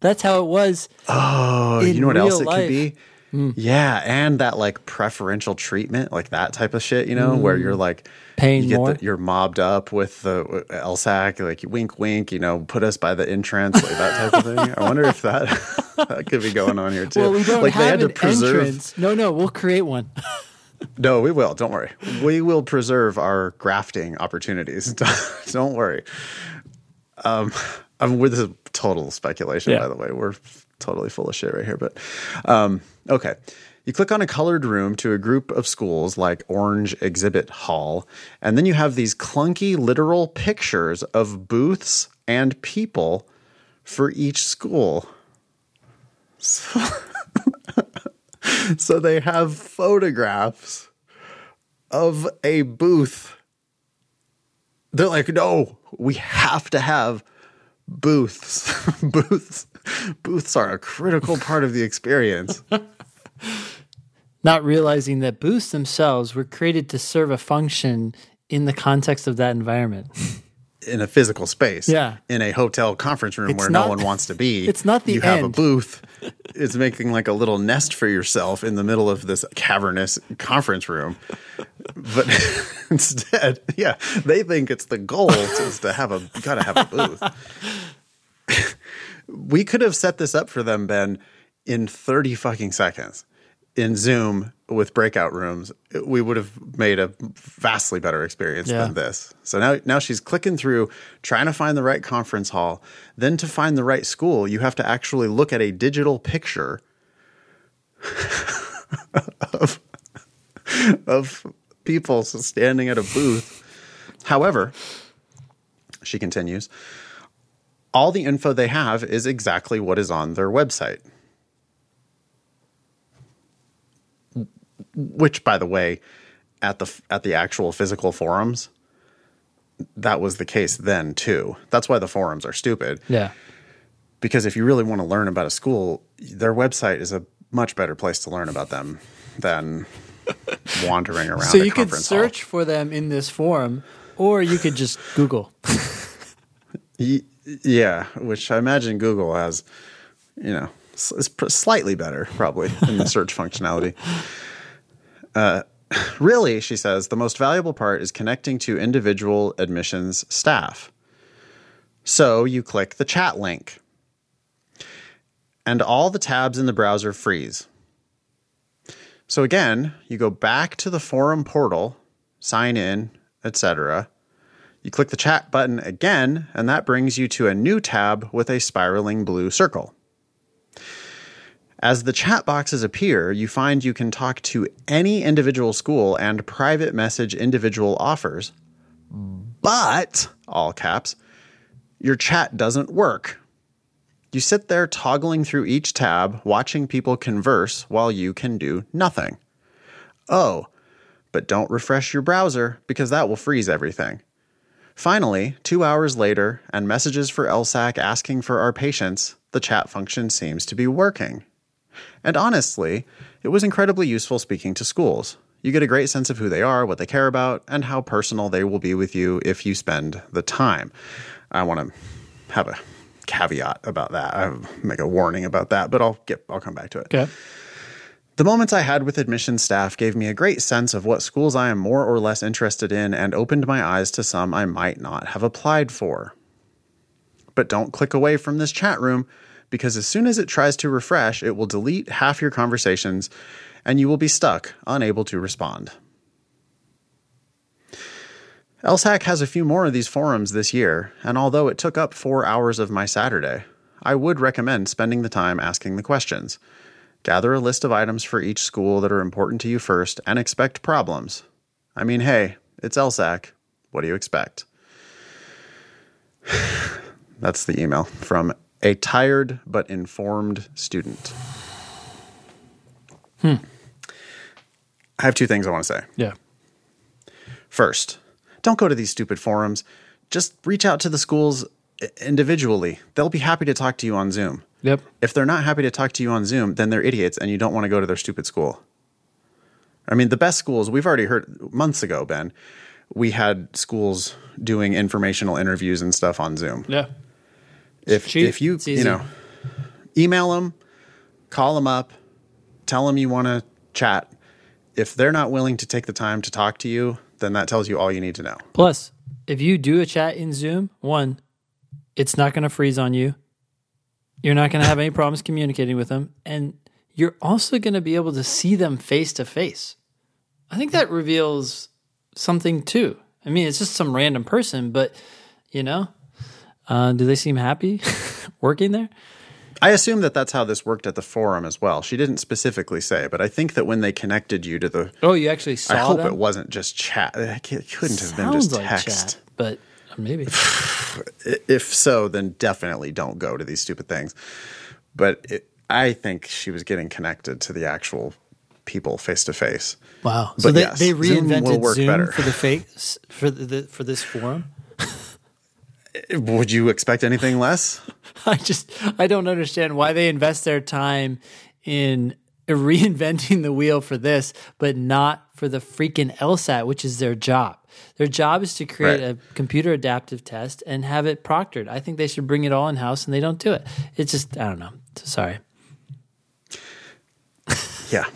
That's how it was. Oh, you know what else it could be? Mm. Yeah, and that like preferential treatment, like that type of shit, you know, where you're like paying more. You're mobbed up with the LSAC, like wink, wink, you know, put us by the entrance, like that type of thing. I wonder if that could be going on here too. Well, we don't like have an entrance. No, we'll create one. No, we will. Don't worry. We will preserve our grafting opportunities. Don't worry. I mean, this is total speculation, by the way. We're totally full of shit right here. But okay. You click on a colored room to a group of schools like Orange Exhibit Hall, and then you have these clunky literal pictures of booths and people for each school. So, so they have photographs of a booth. They're like, no, we have to have booths. Booths are a critical part of the experience. Not realizing that booths themselves were created to serve a function in the context of that environment. In a physical space. Yeah. In a hotel conference room where no one wants to be. It's not the end. You have a booth. It's making like a little nest for yourself in the middle of this cavernous conference room. But instead, yeah, they think it's the goal is to have a, gotta have a booth. We could have set this up for them, Ben, in 30 fucking seconds. In Zoom with breakout rooms, we would have made a vastly better experience than this. So now she's clicking through, trying to find the right conference hall. Then to find the right school, you have to actually look at a digital picture of people standing at a booth. However, she continues, all the info they have is exactly what is on their website. Which, by the way, at the actual physical forums, that was the case then too. That's why the forums are stupid. Yeah. Because if you really want to learn about a school, their website is a much better place to learn about them than wandering around. So you could search for them in this forum, or you could just Google. Yeah, which I imagine Google has, it's slightly better probably in the search functionality. Really, she says, the most valuable part is connecting to individual admissions staff. So you click the chat link, and all the tabs in the browser freeze. So again, you go back to the forum portal, sign in, etc. You click the chat button again, and that brings you to a new tab with a spiraling blue circle. As the chat boxes appear, you find you can talk to any individual school and private message individual offers, but, all caps, your chat doesn't work. You sit there toggling through each tab, watching people converse while you can do nothing. Oh, but don't refresh your browser because that will freeze everything. Finally, 2 hours later, and messages for LSAC asking for our patients, the chat function seems to be working. And honestly, it was incredibly useful speaking to schools. You get a great sense of who they are, what they care about, and how personal they will be with you if you spend the time. I want to have a caveat about that. I'll make a warning about that, but I'll come back to it. Okay. The moments I had with admissions staff gave me a great sense of what schools I am more or less interested in and opened my eyes to some I might not have applied for. But don't click away from this chat room, because as soon as it tries to refresh, it will delete half your conversations and you will be stuck, unable to respond. LSAC has a few more of these forums this year, and although it took up 4 hours of my Saturday, I would recommend spending the time asking the questions. Gather a list of items for each school that are important to you first and expect problems. I mean, hey, it's LSAC. What do you expect? That's the email from a tired but informed student. I have two things I want to say. Yeah. First, don't go to these stupid forums. Just reach out to the schools individually. They'll be happy to talk to you on Zoom. Yep. If they're not happy to talk to you on Zoom, then they're idiots and you don't want to go to their stupid school. I mean, the best schools, we've already heard months ago, Ben, we had schools doing informational interviews and stuff on Zoom. Yeah. If you email them, call them up, tell them you want to chat. If they're not willing to take the time to talk to you, then that tells you all you need to know. Plus, if you do a chat in Zoom, one, it's not going to freeze on you. You're not going to have any problems communicating with them. And you're also going to be able to see them face to face. I think that reveals something too. I mean, it's just some random person, but Do they seem happy working there? I assume that that's how this worked at the forum as well. She didn't specifically say, but I think that when they connected you to the – Oh, you actually saw I hope them? It wasn't just chat. It couldn't have been just text. Sounds like chat, but maybe. If so, then definitely don't go to these stupid things. But I think she was getting connected to the actual people face-to-face. Wow. But so they reinvented Zoom for the for this forum? Would you expect anything less? I don't understand why they invest their time in reinventing the wheel for this, but not for the freaking LSAT, which is their job. Their job is to create a computer adaptive test and have it proctored. I think they should bring it all in-house, and they don't do it. It's just, I don't know. Sorry. Yeah.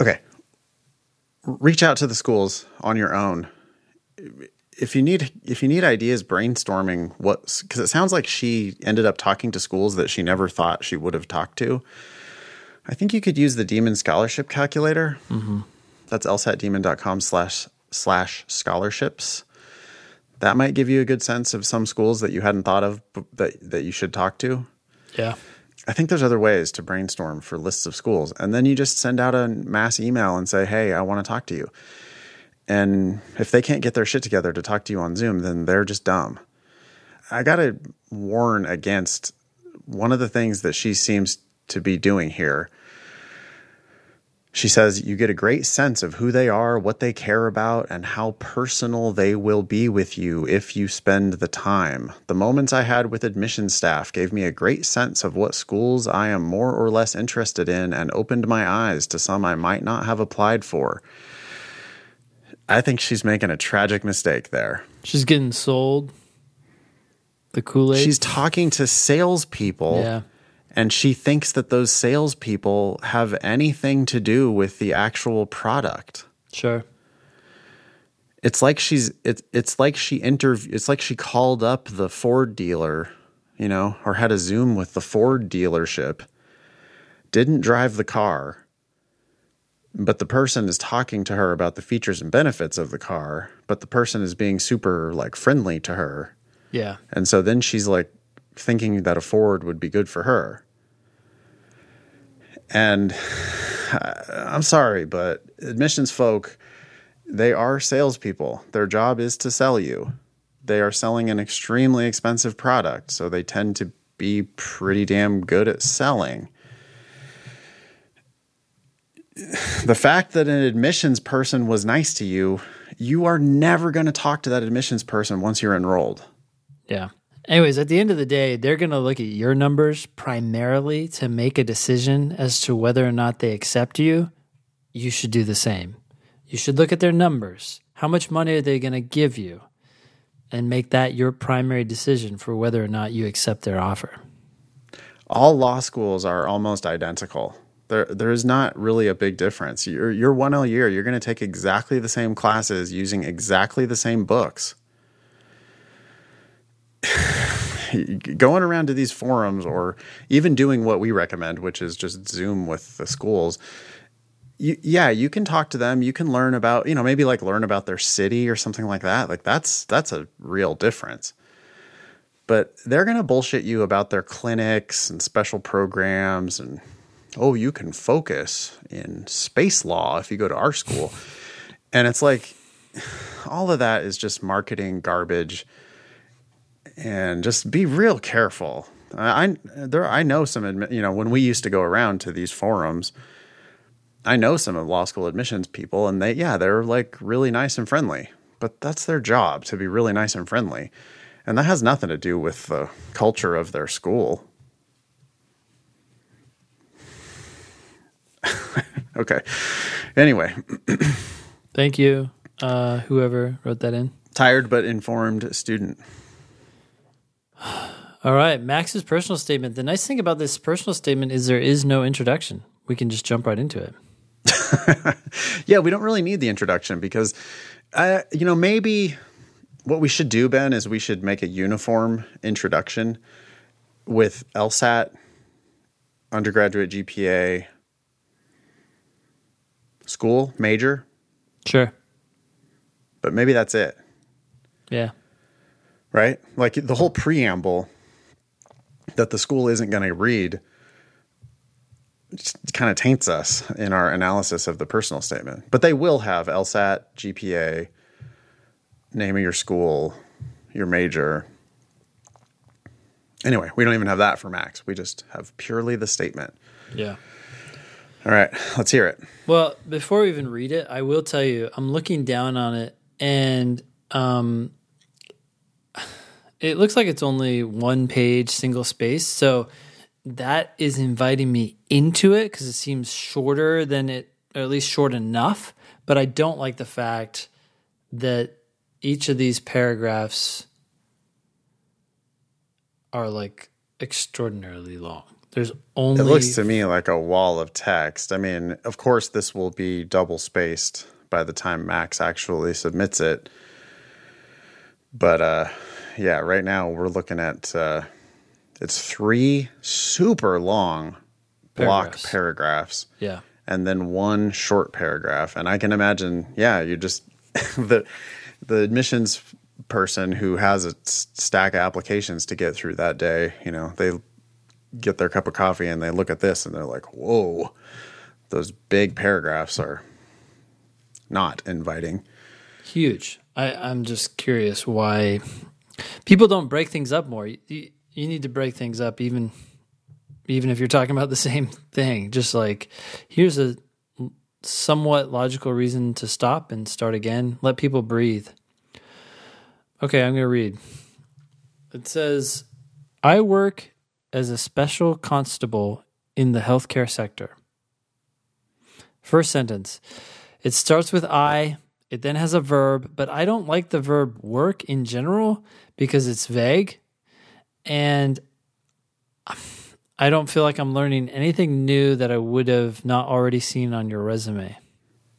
Okay. Reach out to the schools on your own. If you need ideas, brainstorming because it sounds like she ended up talking to schools that she never thought she would have talked to. I think you could use the Demon Scholarship Calculator. Mm-hmm. That's lsatdemon.com/scholarships. That might give you a good sense of some schools that you hadn't thought of that you should talk to. Yeah. I think there's other ways to brainstorm for lists of schools. And then you just send out a mass email and say, hey, I want to talk to you. And if they can't get their shit together to talk to you on Zoom, then they're just dumb. I got to warn against one of the things that she seems to be doing here. She says you get a great sense of who they are, what they care about, and how personal they will be with you if you spend the time. The moments I had with admission staff gave me a great sense of what schools I am more or less interested in and opened my eyes to some I might not have applied for. I think she's making a tragic mistake there. She's getting sold the Kool-Aid. She's talking to salespeople, and she thinks that those salespeople have anything to do with the actual product. Sure. It's like she called up the Ford dealer, you know, or had a Zoom with the Ford dealership, didn't drive the car. But the person is talking to her about the features and benefits of the car, but the person is being super friendly to her. Yeah. And so then she's thinking that a Ford would be good for her. And I'm sorry, but admissions folk, they are salespeople. Their job is to sell you. They are selling an extremely expensive product, so they tend to be pretty damn good at selling. The fact that an admissions person was nice to you, you are never going to talk to that admissions person once you're enrolled. Yeah. Anyways, at the end of the day, they're going to look at your numbers primarily to make a decision as to whether or not they accept you. You should do the same. You should look at their numbers. How much money are they going to give you? And make that your primary decision for whether or not you accept their offer. All law schools are almost identical. There is not really a big difference. Your 1L year, you're going to take exactly the same classes using exactly the same books. Going around to these forums or even doing what we recommend, which is just Zoom with the schools. You can talk to them. You can learn about, maybe learn about their city or something like that. That's a real difference. But they're going to bullshit you about their clinics and special programs and... oh, you can focus in space law if you go to our school. And it's all of that is just marketing garbage. And just be real careful. I know some, when we used to go around to these forums, I know some of law school admissions people, and they're really nice and friendly. But that's their job, to be really nice and friendly. And that has nothing to do with the culture of their school. Okay. Anyway. Thank you, whoever wrote that in. Tired but informed student. All right. Max's personal statement. The nice thing about this personal statement is there is no introduction. We can just jump right into it. Yeah, we don't really need the introduction because, maybe what we should do, Ben, is we should make a uniform introduction with LSAT, undergraduate GPA, school, major. Sure. But maybe that's it. Yeah. Right? Like the whole preamble that the school isn't going to read just kind of taints us in our analysis of the personal statement. But they will have LSAT, GPA, name of your school, your major. Anyway, we don't even have that for Max. We just have purely the statement. Yeah. All right, let's hear it. Well, before we even read it, I will tell you, I'm looking down on it, and it looks like it's only one page, single space. So that is inviting me into it because it seems shorter than it, or at least short enough. But I don't like the fact that each of these paragraphs are like extraordinarily long. There's only. It looks to me like a wall of text. I mean, of course, this will be double spaced by the time Max actually submits it. But yeah, right now we're looking at it's three super long paragraphs. Block paragraphs. Yeah, and then one short paragraph. And I can imagine, yeah, you just the admissions person who has a stack of applications to get through that day. You know, they get their cup of coffee and they look at this and they're like, whoa, those big paragraphs are not inviting. Huge. I'm just curious why people don't break things up more. You need to break things up even if you're talking about the same thing. Just like, here's a somewhat logical reason to stop and start again. Let people breathe. Okay, I'm going to read. It says, I work as a special constable in the healthcare sector. First sentence. It starts with I. It then has a verb, but I don't like the verb work in general because it's vague, and I don't feel like I'm learning anything new that I would have not already seen on your resume.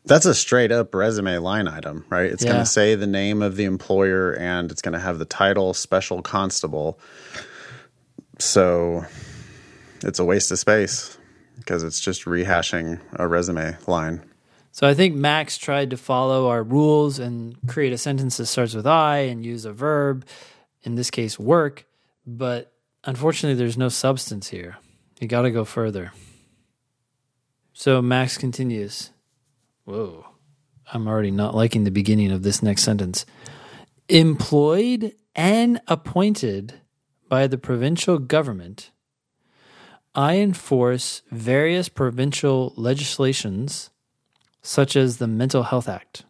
That's a straight-up resume line item, right? It's going to say the name of the employer, and it's going to have the title Special Constable. So it's a waste of space because it's just rehashing a resume line. So I think Max tried to follow our rules and create a sentence that starts with I and use a verb, in this case work, but unfortunately there's no substance here. You got to go further. So Max continues. Whoa, I'm already not liking the beginning of this next sentence. Employed and appointed by the provincial government, I enforce various provincial legislations such as the Mental Health Act.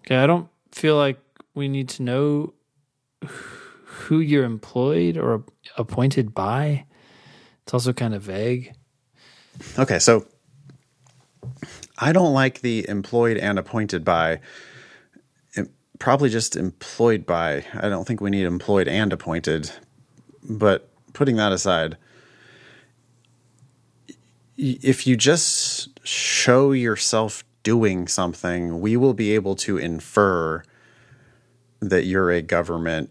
Okay, I don't feel like we need to know who you're employed or appointed by. It's also kind of vague. Okay, so I don't like the employed and appointed by. Probably just employed by. I don't think we need employed and appointed. But putting that aside, if you just show yourself doing something, we will be able to infer that you're a government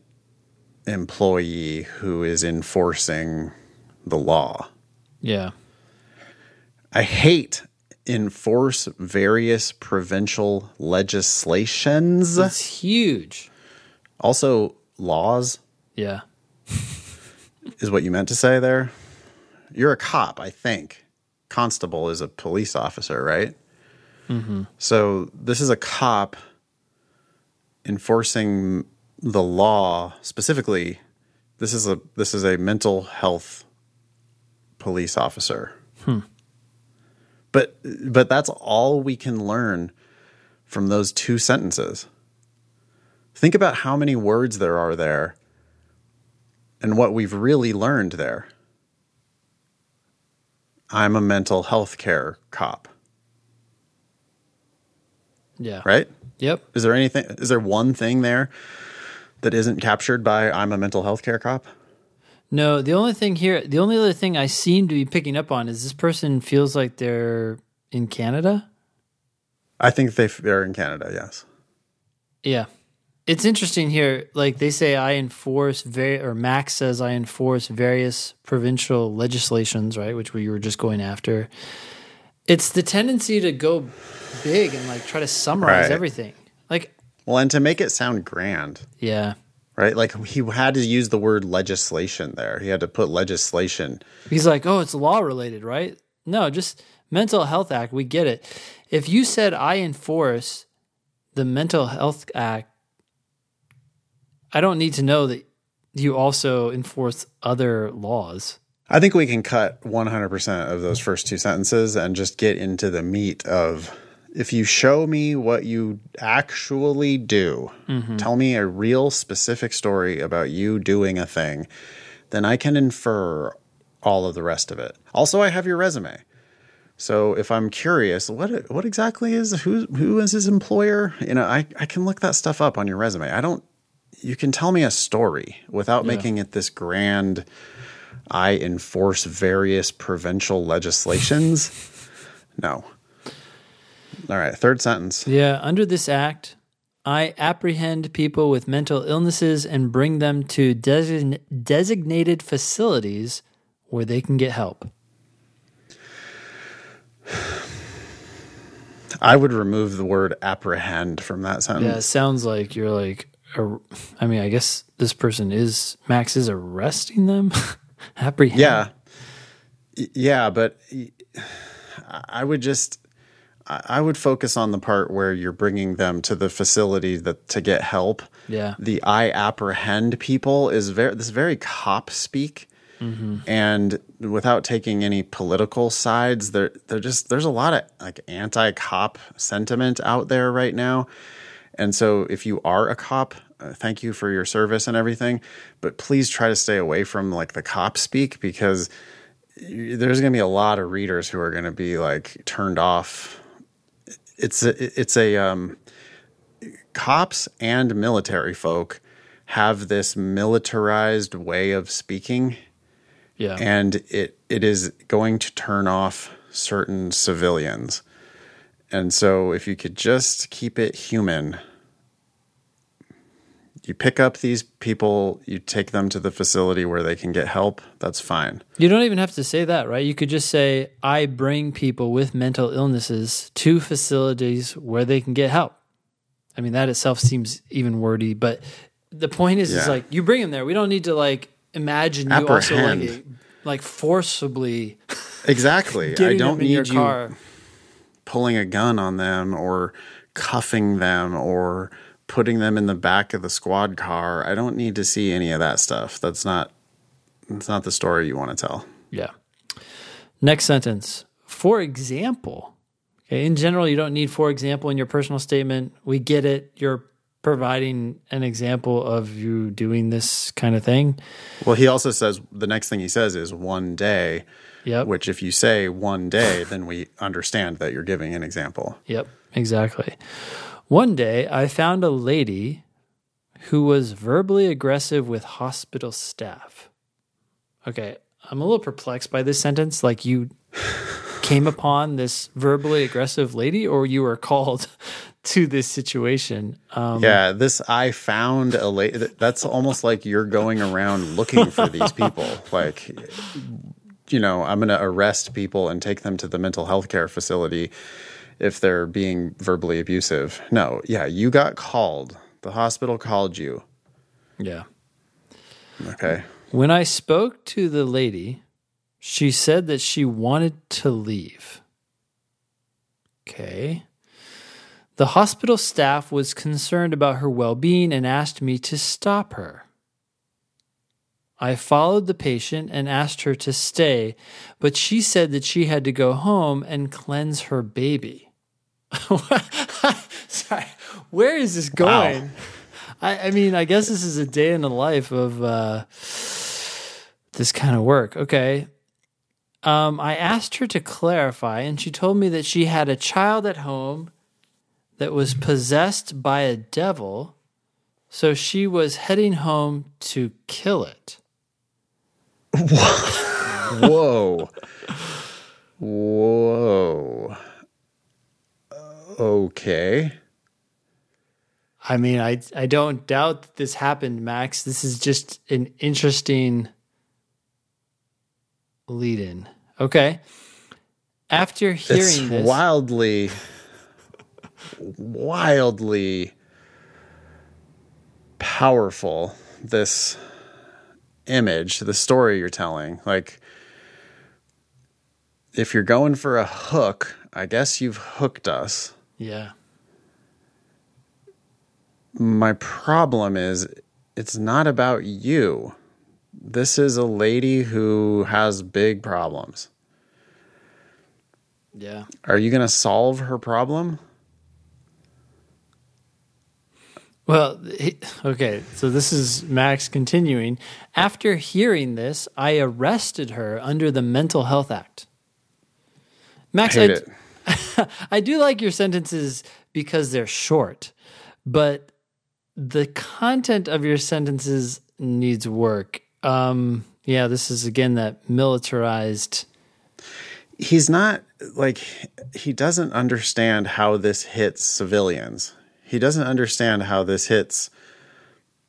employee who is enforcing the law. Yeah. I hate enforce various provincial legislations. That's huge. Also, laws. Yeah. Is what you meant to say there. You're a cop, I think. Constable is a police officer, right? Mm-hmm. So this is a cop enforcing the law. Specifically, this is a mental health police officer. Hmm. But that's all we can learn from those two sentences. Think about how many words there are there and what we've really learned there. I'm a mental health care cop. Yeah. Right? Yep. Is there one thing there that isn't captured by I'm a mental health care cop? No, the only other thing I seem to be picking up on is this person feels like they're in Canada. I think they're in Canada, yes. Yeah. It's interesting here, like they say Max says I enforce various provincial legislations, right, which we were just going after. It's the tendency to go big and like try to summarize everything. Like Well, and to make it sound grand. Yeah. Right? Like, he had to use the word legislation there. He had to put legislation. He's like, oh, it's law related, right? No, just Mental Health Act. We get it. If you said, I enforce the Mental Health Act, I don't need to know that you also enforce other laws. I think we can cut 100% of those first two sentences and just get into the meat of, if you show me what you actually do, tell me a real specific story about you doing a thing, then I can infer all of the rest of it. Also, I have your resume. So if I'm curious, what exactly is, who is his employer? You know, I can look that stuff up on your resume. You can tell me a story without making it this grand, I enforce various provincial legislations. No. All right, third sentence. Yeah, under this act, I apprehend people with mental illnesses and bring them to designated facilities where they can get help. I would remove the word apprehend from that sentence. Yeah, it sounds like you're like, I mean, I guess this person is, Max is arresting them? Apprehend? Yeah. Yeah, but I would focus on the part where you're bringing them to the facility to get help. Yeah. The I apprehend people is very cop speak. Mm-hmm. And without taking any political sides, there's a lot of like anti-cop sentiment out there right now. And so if you are a cop, thank you for your service and everything, but please try to stay away from like the cop speak, because there's going to be a lot of readers who are going to be like turned off. It's cops and military folk have this militarized way of speaking. Yeah. And it is going to turn off certain civilians. And so if you could just keep it human, you pick up these people, you take them to the facility where they can get help, that's fine. You don't even have to say that, right? You could just say, I bring people with mental illnesses to facilities where they can get help. I mean, that itself seems even wordy, but the point is like, you bring them there. We don't need to like imagine apprehend. You also like forcibly. Exactly. I don't need your car. Pulling a gun on them or cuffing them or putting them in the back of the squad car. I don't need to see any of that stuff. That's not the story you want to tell. Yeah. Next sentence. For example. Okay, in general, you don't need for example in your personal statement. We get it. You're providing an example of you doing this kind of thing. Well, he also says, the next thing he says is one day. Yep. Which if you say one day, then we understand that you're giving an example. Yep, exactly. One day, I found a lady who was verbally aggressive with hospital staff. Okay, I'm a little perplexed by this sentence. Like, you came upon this verbally aggressive lady, or you were called to this situation. This I found a lady. That's almost like you're going around looking for these people. Like, you know, I'm going to arrest people and take them to the mental health care facility if they're being verbally abusive. No, yeah, you got called. The hospital called you. Yeah. Okay. When I spoke to the lady, she said that she wanted to leave. Okay. The hospital staff was concerned about her well-being and asked me to stop her. I followed the patient and asked her to stay, but she said that she had to go home and cleanse her baby. Sorry, where is this going? Wow. I mean, I guess this is a day in the life of this kind of work. Okay. I asked her to clarify, and she told me that she had a child at home that was possessed by a devil, so she was heading home to kill it. Whoa. Whoa. Okay. I mean, I don't doubt that this happened, Max. This is just an interesting lead-in. Okay. After hearing this... It's wildly powerful this image, the story you're telling. Like, if you're going for a hook, I guess you've hooked us. Yeah. My problem is it's not about you. This is a lady who has big problems. Yeah. Are you going to solve her problem? Well, okay, so this is Max continuing. After hearing this, I arrested her under the Mental Health Act. Max, I hate it. I do like your sentences because they're short, but the content of your sentences needs work. Yeah, this is, again, that militarized... He's not, like, he doesn't understand how this hits civilians. He doesn't understand how this hits,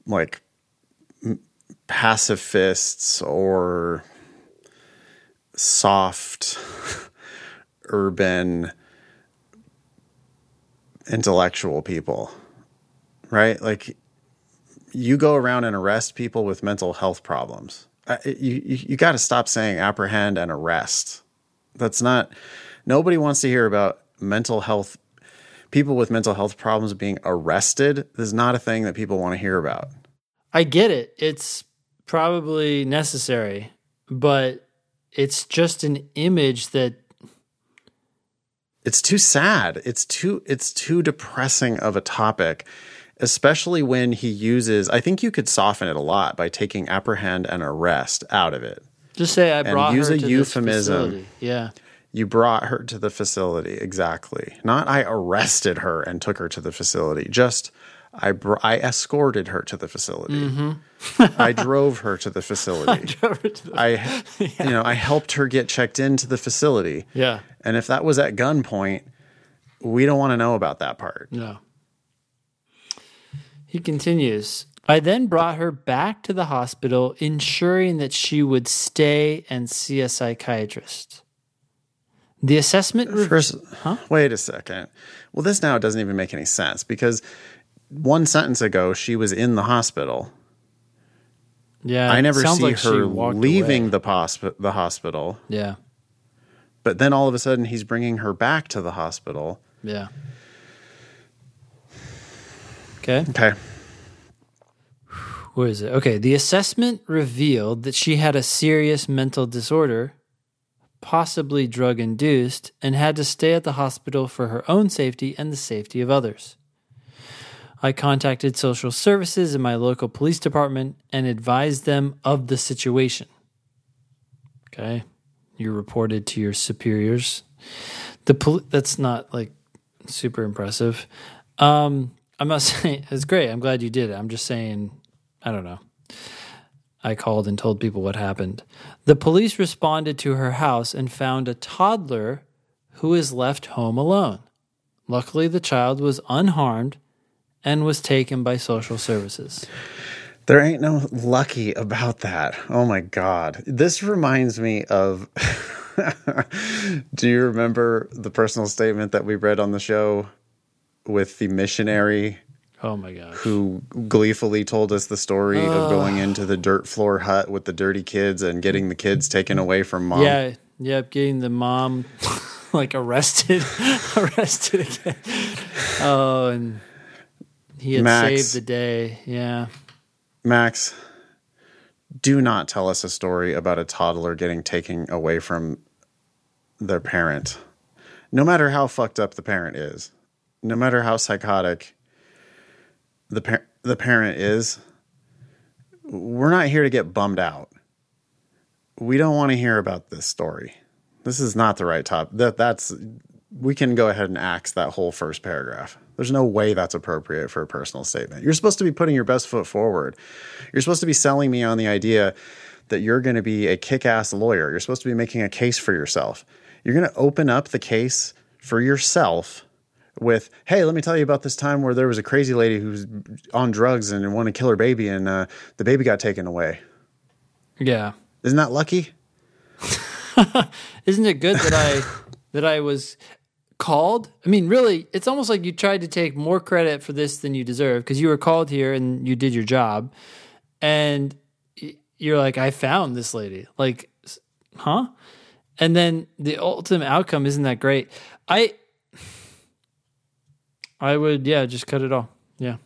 like, pacifists or soft urban intellectual people, right? Like, you go around and arrest people with mental health problems. You got to stop saying apprehend and arrest. That's not, nobody wants to hear about mental health, people with mental health problems being arrested. This is not a thing that people want to hear about. I get it. It's probably necessary, but it's just an image that. It's too sad. It's too depressing of a topic, especially when he uses, I think you could soften it a lot by taking apprehend and arrest out of it. Just say I brought her to the facility. Yeah. You brought her to the facility. Exactly. Not I arrested her and took her to the facility. Just I escorted her to the facility. Mm-hmm. I drove her to the facility. I helped her get checked into the facility. Yeah. And if that was at gunpoint, we don't want to know about that part. No. He continues. I then brought her back to the hospital, ensuring that she would stay and see a psychiatrist. The assessment... Wait a second. Well, this now doesn't even make any sense because one sentence ago, she was in the hospital. Yeah, I never see her leaving the hospital. Yeah. But then all of a sudden, he's bringing her back to the hospital. Yeah. Okay. Where is it? Okay. The assessment revealed that she had a serious mental disorder, possibly drug-induced, and had to stay at the hospital for her own safety and the safety of others. I contacted social services in my local police department and advised them of the situation. Okay. You reported to your superiors. That's not, like, super impressive. I'm not saying it's great. I'm glad you did it. I'm just saying... I don't know. I called and told people what happened. The police responded to her house and found a toddler who is left home alone. Luckily, the child was unharmed and was taken by social services. There ain't no lucky about that. Oh, my God. This reminds me of... Do you remember the personal statement that we read on the show with the missionary... Oh, my gosh. Who gleefully told us the story of going into the dirt floor hut with the dirty kids and getting the kids taken away from mom. Yeah, getting the mom, like, arrested again. Oh, and he had saved the day, yeah. Max, do not tell us a story about a toddler getting taken away from their parent. No matter how fucked up the parent is, no matter how psychotic... the parent is, we're not here to get bummed out. We don't want to hear about this story. This is not the right topic. We can go ahead and axe that whole first paragraph. There's no way that's appropriate for a personal statement. You're supposed to be putting your best foot forward. You're supposed to be selling me on the idea that you're going to be a kick-ass lawyer. You're supposed to be making a case for yourself. You're going to open up the case for yourself with, hey, let me tell you about this time where there was a crazy lady who's on drugs and wanted to kill her baby, and the baby got taken away. Yeah, isn't that lucky? Isn't it good that I was called. I mean, really, it's almost like you tried to take more credit for this than you deserve because you were called here and you did your job. And you're like, I found this lady. Like, huh? And then the ultimate outcome isn't that great. I would, yeah, just cut it all. Yeah,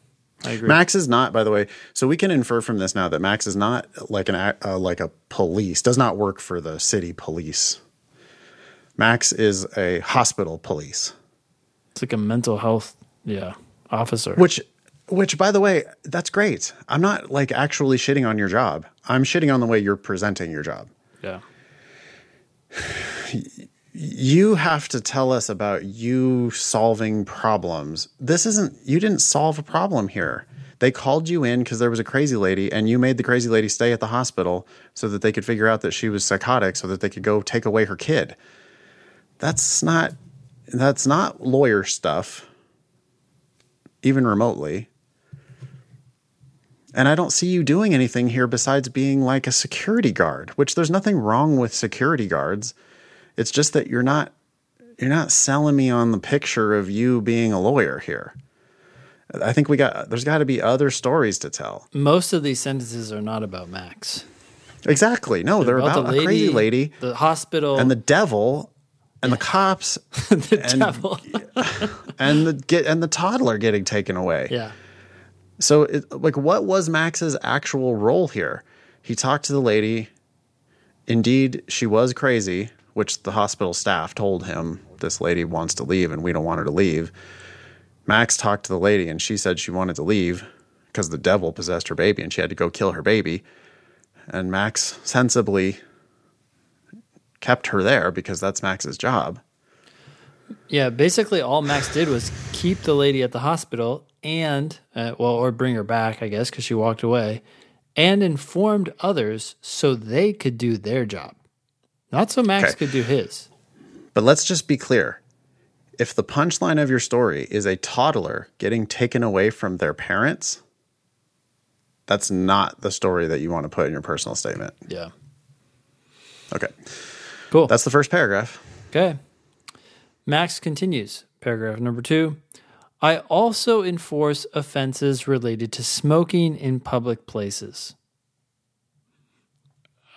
I agree. Max is not, by the way. So we can infer from this now that Max is not like a police, does not work for the city police. Max is a hospital police. It's like a mental health, officer. Which, by the way, that's great. I'm not like actually shitting on your job. I'm shitting on the way you're presenting your job. Yeah. You have to tell us about you solving problems. You didn't solve a problem here. They called you in because there was a crazy lady and you made the crazy lady stay at the hospital so that they could figure out that she was psychotic so that they could go take away her kid. That's not lawyer stuff, even remotely. And I don't see you doing anything here besides being like a security guard, which there's nothing wrong with security guards. It's just that you're not selling me on the picture of you being a lawyer here. I think there's got to be other stories to tell. Most of these sentences are not about Max. Exactly. No, they're about a crazy lady, the hospital, and the devil, and the cops, devil, and the toddler getting taken away. Yeah. So, what was Max's actual role here? He talked to the lady. Indeed, she was crazy, which the hospital staff told him, this lady wants to leave and we don't want her to leave. Max talked to the lady and she said she wanted to leave because the devil possessed her baby and she had to go kill her baby. And Max sensibly kept her there because that's Max's job. Yeah, basically all Max did was keep the lady at the hospital and, or bring her back, I guess, because she walked away, and informed others so they could do their job. Not so Max could do his. But let's just be clear. If the punchline of your story is a toddler getting taken away from their parents, that's not the story that you want to put in your personal statement. Yeah. Okay. Cool. That's the first paragraph. Okay. Max continues. Paragraph number 2. I also enforce offenses related to smoking in public places.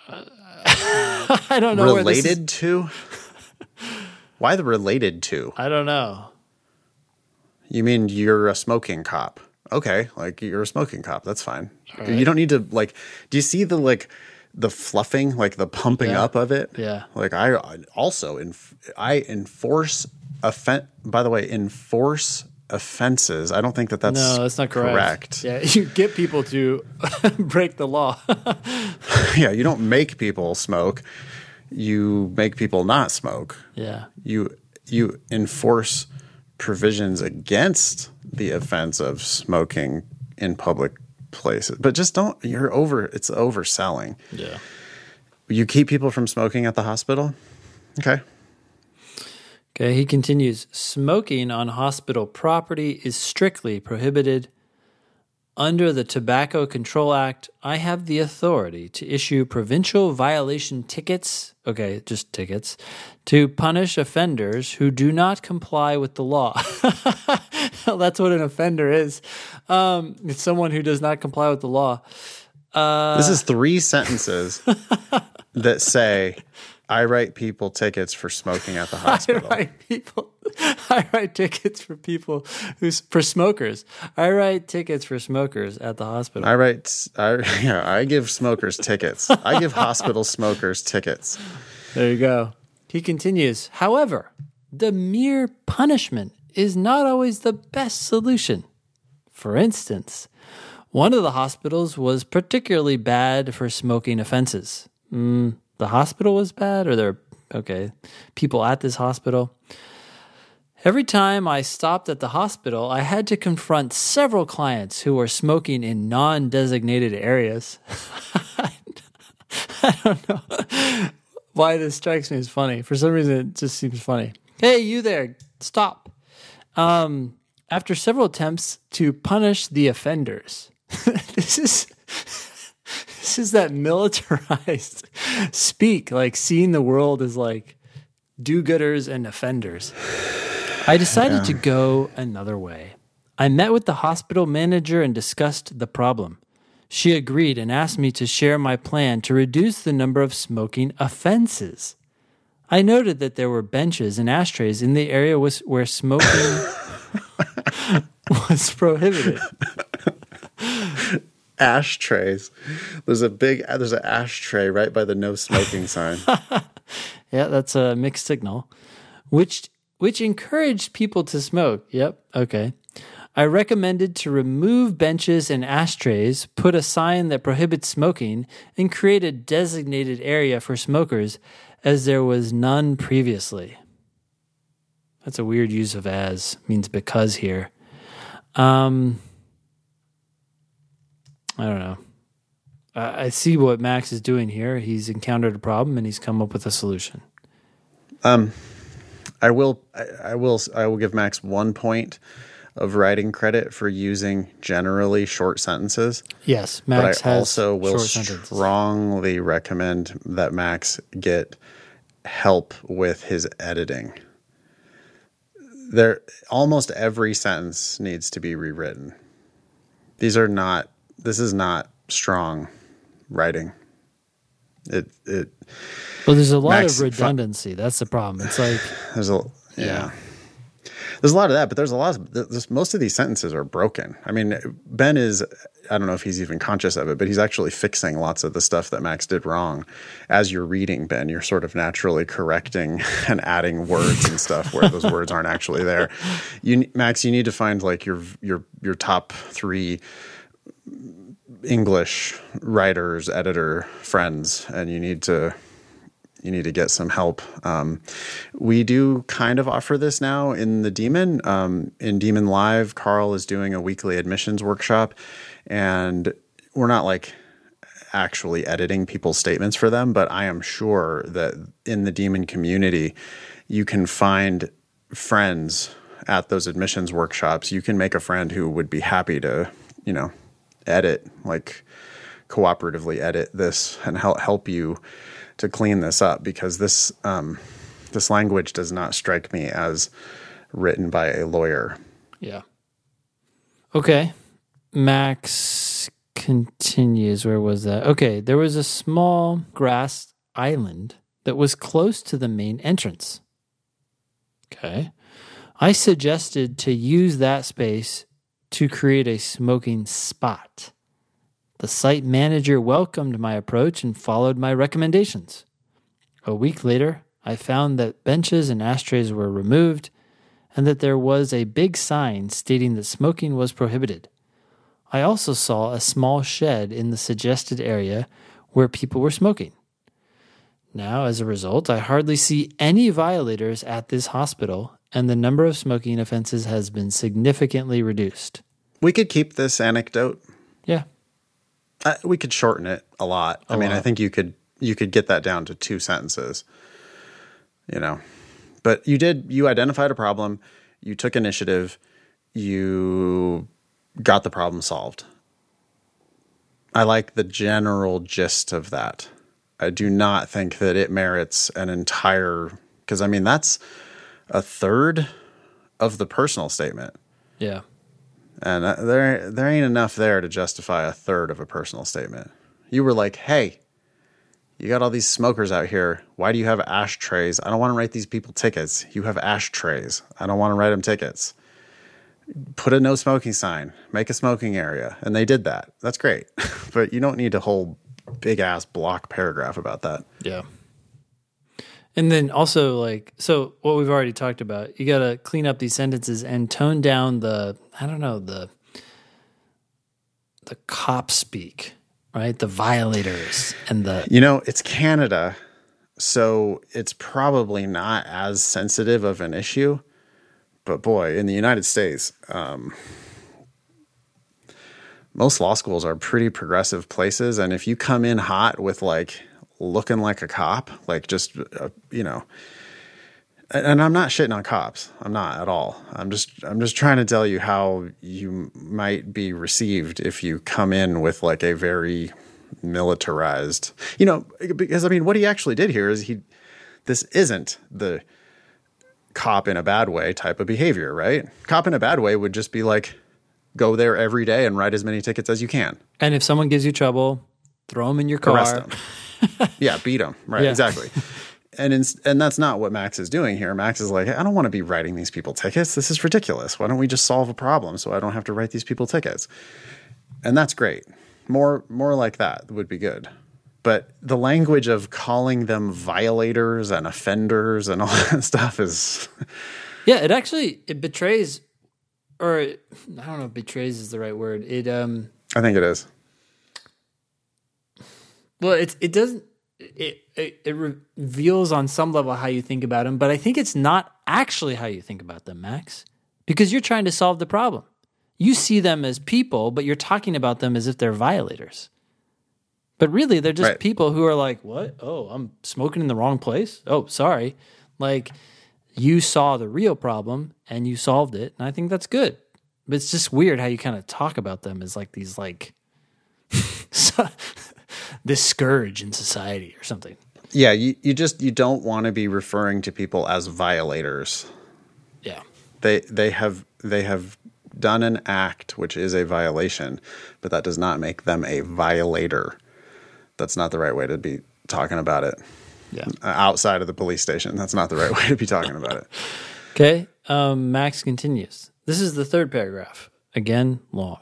I don't know. Related to? Why the related to? I don't know. You mean you're a smoking cop? Okay, like you're a smoking cop. That's fine. Right. You don't need to like. Do you see the like the fluffing, like the pumping up of it? Yeah. Like I also I enforce offense. By the way, enforce offenses. I don't think that's no. That's not correct. Yeah, you get people to break the law. Yeah, you don't make people smoke. You make people not smoke. Yeah. You enforce provisions against the offense of smoking in public places. But just don't. It's overselling. Yeah. You keep people from smoking at the hospital. Okay. Okay, he continues, smoking on hospital property is strictly prohibited. Under the Tobacco Control Act, I have the authority to issue provincial violation tickets, okay, just tickets, to punish offenders who do not comply with the law. That's what an offender is. It's someone who does not comply with the law. This is 3 sentences that say... I write people tickets for smoking at the hospital. I write tickets for people for smokers. I write tickets for smokers at the hospital. I give smokers tickets. I give hospital smokers tickets. There you go. He continues, however, the mere punishment is not always the best solution. For instance, one of the hospitals was particularly bad for smoking offenses. The hospital was bad, or people at this hospital. Every time I stopped at the hospital, I had to confront several clients who were smoking in non-designated areas. I don't know why this strikes me as funny. For some reason, it just seems funny. Hey, you there, stop. After several attempts to punish the offenders, This is that militarized speak, like seeing the world as like do-gooders and offenders. I decided to go another way. I met with the hospital manager and discussed the problem. She agreed and asked me to share my plan to reduce the number of smoking offenses. I noted that there were benches and ashtrays in the area where smoking was prohibited. Ashtrays. There's an ashtray right by the no smoking sign. Yeah, that's a mixed signal, which encouraged people to smoke. Yep. Okay. I recommended to remove benches and ashtrays, put a sign that prohibits smoking, and create a designated area for smokers, as there was none previously. That's a weird use of as, means because here. I don't know. I see what Max is doing here. He's encountered a problem and he's come up with a solution. I will give Max 1 point of writing credit for using generally short sentences. Yes, Max has short sentences. But I also will strongly recommend that Max get help with his editing. Almost every sentence needs to be rewritten. This is not strong writing. Well, there's a lot of redundancy. That's the problem. It's like there's a lot of that, but most of these sentences are broken. I mean, Ben is, I don't know if he's even conscious of it, but he's actually fixing lots of the stuff that Max did wrong. As you're reading, Ben, you're sort of naturally correcting and adding words and stuff where those words aren't actually there. Max, you need to find like your top three English writers, editor friends, and you need to get some help. We do kind of offer this now in the Demon. In Demon Live, Carl is doing a weekly admissions workshop, and we're not like actually editing people's statements for them, but I am sure that in the Demon community, you can find friends at those admissions workshops. You can make a friend who would be happy to, edit, like cooperatively edit this and help you to clean this up, because this language does not strike me as written by a lawyer. Yeah. Okay. Max continues. Where was that? Okay. There was a small grass island that was close to the main entrance. Okay. I suggested to use that space to create a smoking spot. The site manager welcomed my approach and followed my recommendations. A week later, I found that benches and ashtrays were removed and that there was a big sign stating that smoking was prohibited. I also saw a small shed in the suggested area where people were smoking. Now, as a result, I hardly see any violators at this hospital, and the number of smoking offenses has been significantly reduced. We could keep this anecdote. Yeah. We could shorten it a lot. I think you could get that down to 2 sentences, But you identified a problem, you took initiative, you got the problem solved. I like the general gist of that. I do not think that it merits an entire, because that's a third of the personal statement. Yeah. And there ain't enough there to justify a third of a personal statement. You were like, hey, you got all these smokers out here. Why do you have ashtrays? I don't want to write these people tickets. You have ashtrays. I don't want to write them tickets. Put a no smoking sign. Make a smoking area. And they did that. That's great. But you don't need a whole big-ass block paragraph about that. Yeah. And then also, what we've already talked about, you got to clean up these sentences and tone down the cop speak, right? The violators and the... it's Canada, so it's probably not as sensitive of an issue. But boy, in the United States, most law schools are pretty progressive places. And if you come in hot with looking like a cop, and I'm not shitting on cops. I'm not at all. I'm just trying to tell you how you might be received if you come in with a very militarized, because what he actually did here is this isn't the cop in a bad way type of behavior, right? Cop in a bad way would just be like, go there every day and write as many tickets as you can. And if someone gives you trouble, throw them in your car. Arrest them. Yeah, beat them. Right, yeah. Exactly. And that's not what Max is doing here. Max is like, I don't want to be writing these people tickets. This is ridiculous. Why don't we just solve a problem so I don't have to write these people tickets? And that's great. More like that would be good. But the language of calling them violators and offenders and all that stuff is... Yeah, it betrays, or I don't know if betrays is the right word. I think it is. Well, it reveals on some level how you think about them, but I think it's not actually how you think about them, Max, because you're trying to solve the problem. You see them as people, but you're talking about them as if they're violators. But really, they're just people who are like, what? Oh, I'm smoking in the wrong place? Oh, sorry. Like, you saw the real problem, and you solved it, and I think that's good. But it's just weird how you kind of talk about them as like these, like, this scourge in society or something. Yeah, you don't want to be referring to people as violators. Yeah. They have done an act which is a violation, but that does not make them a violator. That's not the right way to be talking about it. Yeah. Outside of the police station, that's not the right way to be talking about it. Okay. Max continues. This is the third paragraph. Again, long.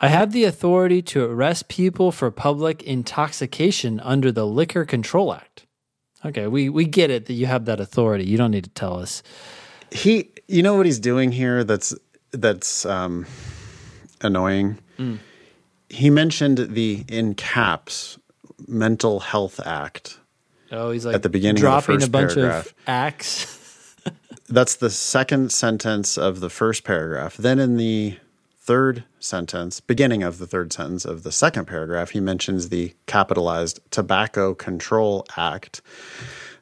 I have the authority to arrest people for public intoxication under the Liquor Control Act. Okay, we get it that you have that authority. You don't need to tell us. You know what he's doing here that's annoying? Mm. He mentioned the, in caps, Mental Health Act. Oh, he's like at the beginning dropping of the first a bunch paragraph. Of acts. That's the second sentence of the first paragraph. Then in the third sentence, beginning of the third sentence of the second paragraph, he mentions the capitalized Tobacco Control Act.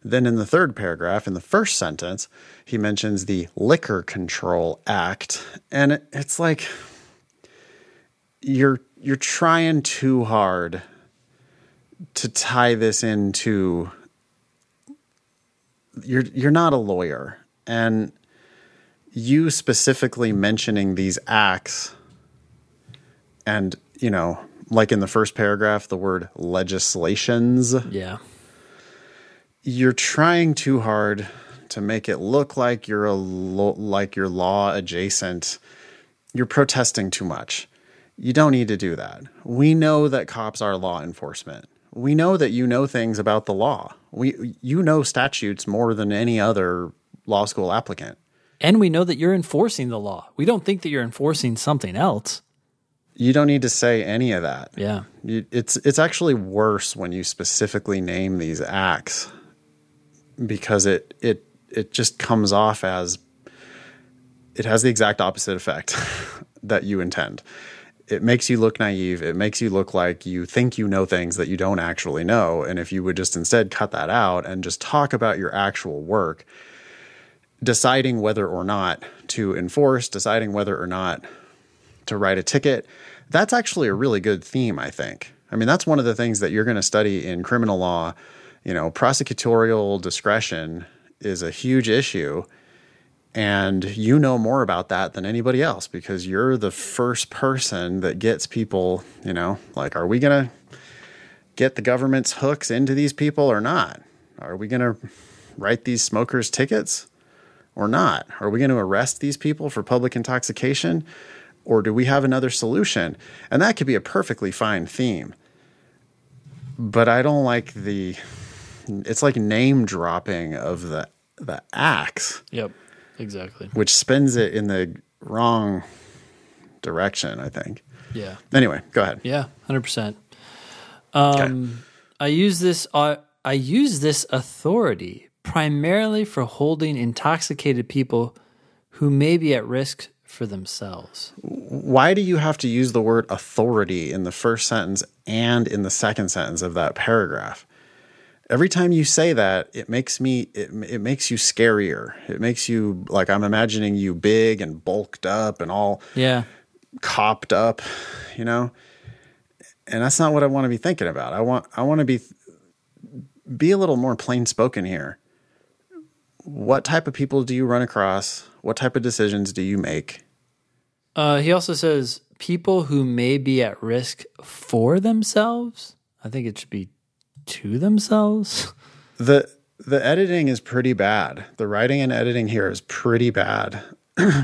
Then in the third paragraph, in the first sentence, he mentions the Liquor Control Act. And it's like... You're trying too hard to tie this into you're not a lawyer, and you specifically mentioning these acts and, you know, like in the first paragraph, the word legislations. Yeah. You're trying too hard to make it look like you're law adjacent. You're protesting too much. You don't need to do that. We know that cops are law enforcement. We know that you know things about the law. You know statutes more than any other law school applicant. And we know that you're enforcing the law. We don't think that you're enforcing something else. You don't need to say any of that. Yeah. It's actually worse when you specifically name these acts, because it just comes off as it has the exact opposite effect that you intend. It makes you look naive. It makes you look like you think you know things that you don't actually know. And if you would just instead cut that out and just talk about your actual work, deciding whether or not to enforce, deciding whether or not to write a ticket, that's actually a really good theme, I think. I mean, that's one of the things that you're going to study in criminal law. You know, prosecutorial discretion is a huge issue. And you know more about that than anybody else, because you're the first person that gets people, you know, like, are we going to get the government's hooks into these people or not? Are we going to write these smokers tickets or not? Are we going to arrest these people for public intoxication, or do we have another solution? And that could be a perfectly fine theme. But I don't like it's like name dropping of the acts. Yep. Exactly. Which spins it in the wrong direction, I think. Yeah. Anyway, go ahead. Yeah, 100%. Okay. I use this authority primarily for holding intoxicated people who may be at risk for themselves. Why do you have to use the word authority in the first sentence and in the second sentence of that paragraph? Every time you say that, it makes you scarier. It makes you, like, I'm imagining you big and bulked up and all copped up, you know? And that's not what I want to be thinking about. I want to be a little more plain spoken here. what type of people do you run across? What type of decisions do you make? He also says people who may be at risk for themselves. I think it should be to themselves. The editing is pretty bad. The writing and editing here is pretty bad.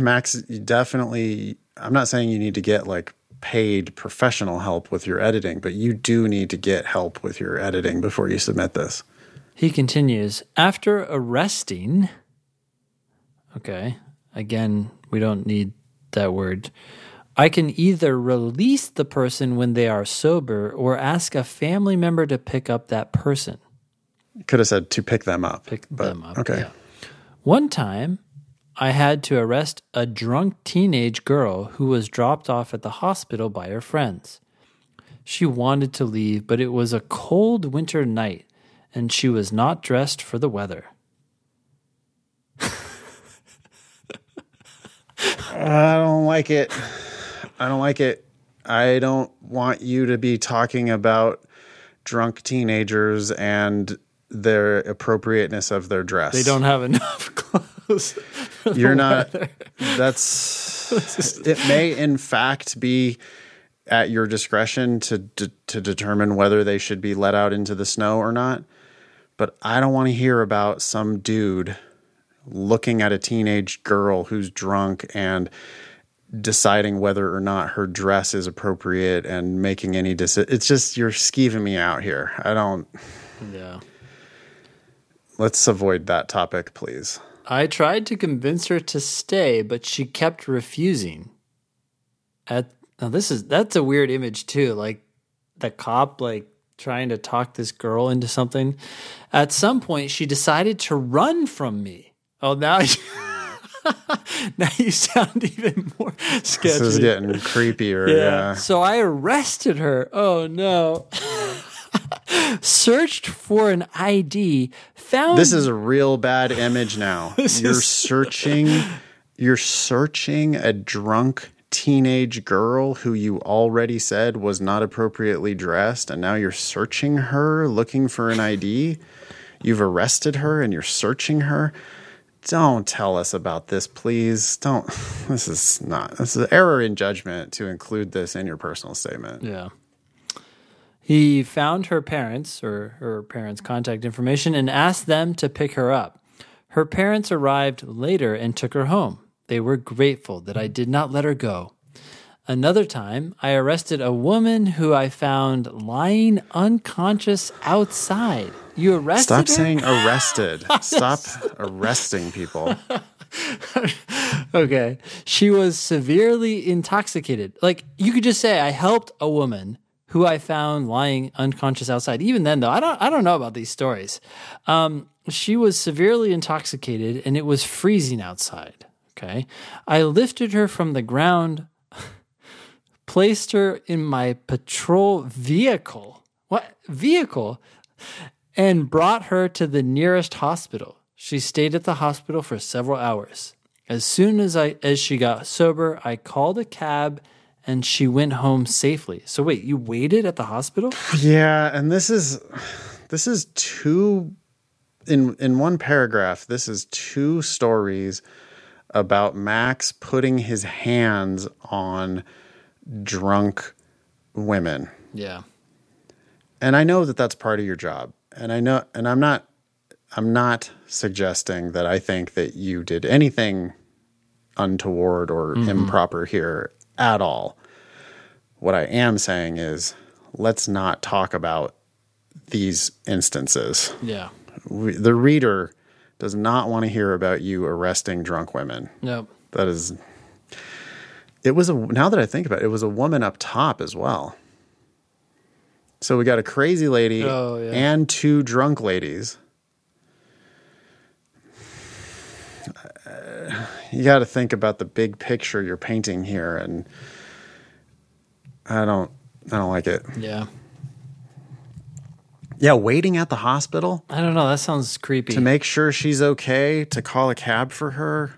Max, you definitely, I'm not saying you need to get like paid professional help with your editing, but you do need to get help with your editing before you submit this. He continues, after arresting, okay, again, we don't need that word, I can either release the person when they are sober or ask a family member to pick up that person. Could have said to pick them up. Okay. Yeah. One time, I had to arrest a drunk teenage girl who was dropped off at the hospital by her friends. She wanted to leave, but it was a cold winter night, and she was not dressed for the weather. I don't like it. I don't like it. I don't want you to be talking about drunk teenagers and their appropriateness of their dress. They don't have enough clothes. You're not. Weather. That's. It may, in fact, be at your discretion to determine whether they should be let out into the snow or not. But I don't want to hear about some dude looking at a teenage girl who's drunk and deciding whether or not her dress is appropriate and making any decision. It's just, you're skeeving me out here. I don't. Yeah. Let's avoid that topic, please. I tried to convince her to stay, but she kept refusing. That's a weird image too. Like the cop, like trying to talk this girl into something. At some point, she decided to run from me. Oh, now you sound even more sketchy. This is getting creepier. Yeah. So I arrested her. Oh no. Searched for an ID, found... This is a real bad image now. You're searching a drunk teenage girl who you already said was not appropriately dressed, and now you're searching her, looking for an ID. You've arrested her, and you're searching her. Don't tell us about this, please. Don't. This is an error in judgment to include this in your personal statement. Yeah. He found her parents, or her parents' contact information, and asked them to pick her up. Her parents arrived later and took her home. They were grateful that I did not let her go. Another time, I arrested a woman who I found lying unconscious outside. You arrested her? Stop saying arrested. Stop arresting people. Okay. She was severely intoxicated. Like, you could just say, I helped a woman who I found lying unconscious outside. Even then, though, I don't know about these stories. She was severely intoxicated, and it was freezing outside, okay? I lifted her from the ground, placed her in my patrol vehicle. What? Vehicle? And brought her to the nearest hospital. She stayed at the hospital for several hours. As soon as she got sober, I called a cab, and she went home safely. So wait, you waited at the hospital? Yeah, and this is two in one paragraph. This is two stories about Max putting his hands on drunk women. Yeah. And I know that that's part of your job. And I know, and I'm not suggesting that I think that you did anything untoward or improper here at all. What I am saying is, let's not talk about these instances. Yeah. The reader does not want to hear about you arresting drunk women. Nope. That is, now that I think about it, it was a woman up top as well. So we got a crazy lady and two drunk ladies. You got to think about the big picture you're painting here, and I don't like it. Yeah. Yeah, waiting at the hospital? I don't know, that sounds creepy. To make sure she's okay, to call a cab for her.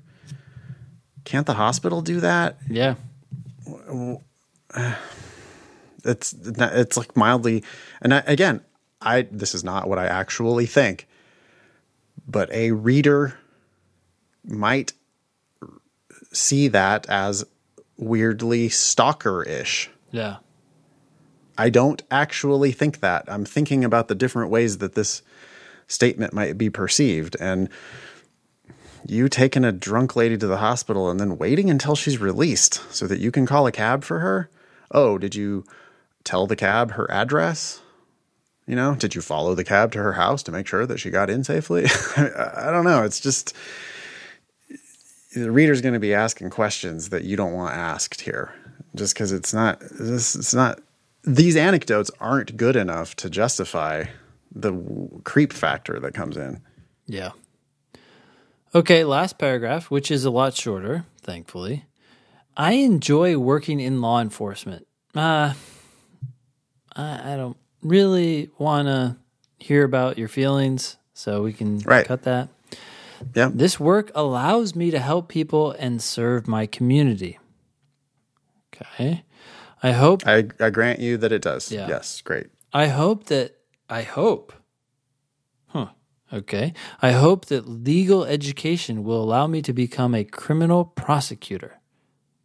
Can't the hospital do that? Yeah. It's like mildly, and again, this is not what I actually think, but a reader might see that as weirdly stalker-ish. Yeah. I don't actually think that. I'm thinking about the different ways that this statement might be perceived. And you taking a drunk lady to the hospital and then waiting until she's released so that you can call a cab for her. Oh, did you tell the cab her address? You know, did you follow the cab to her house to make sure that she got in safely? I don't know. It's just the reader's going to be asking questions that you don't want asked here just because these anecdotes aren't good enough to justify the creep factor that comes in. Yeah. Okay, last paragraph, which is a lot shorter, thankfully. I enjoy working in law enforcement. I don't really want to hear about your feelings, so we can cut that. Yeah. This work allows me to help people and serve my community. Okay. I hope... I grant you that it does. Yeah. Yes, great. I hope that legal education will allow me to become a criminal prosecutor,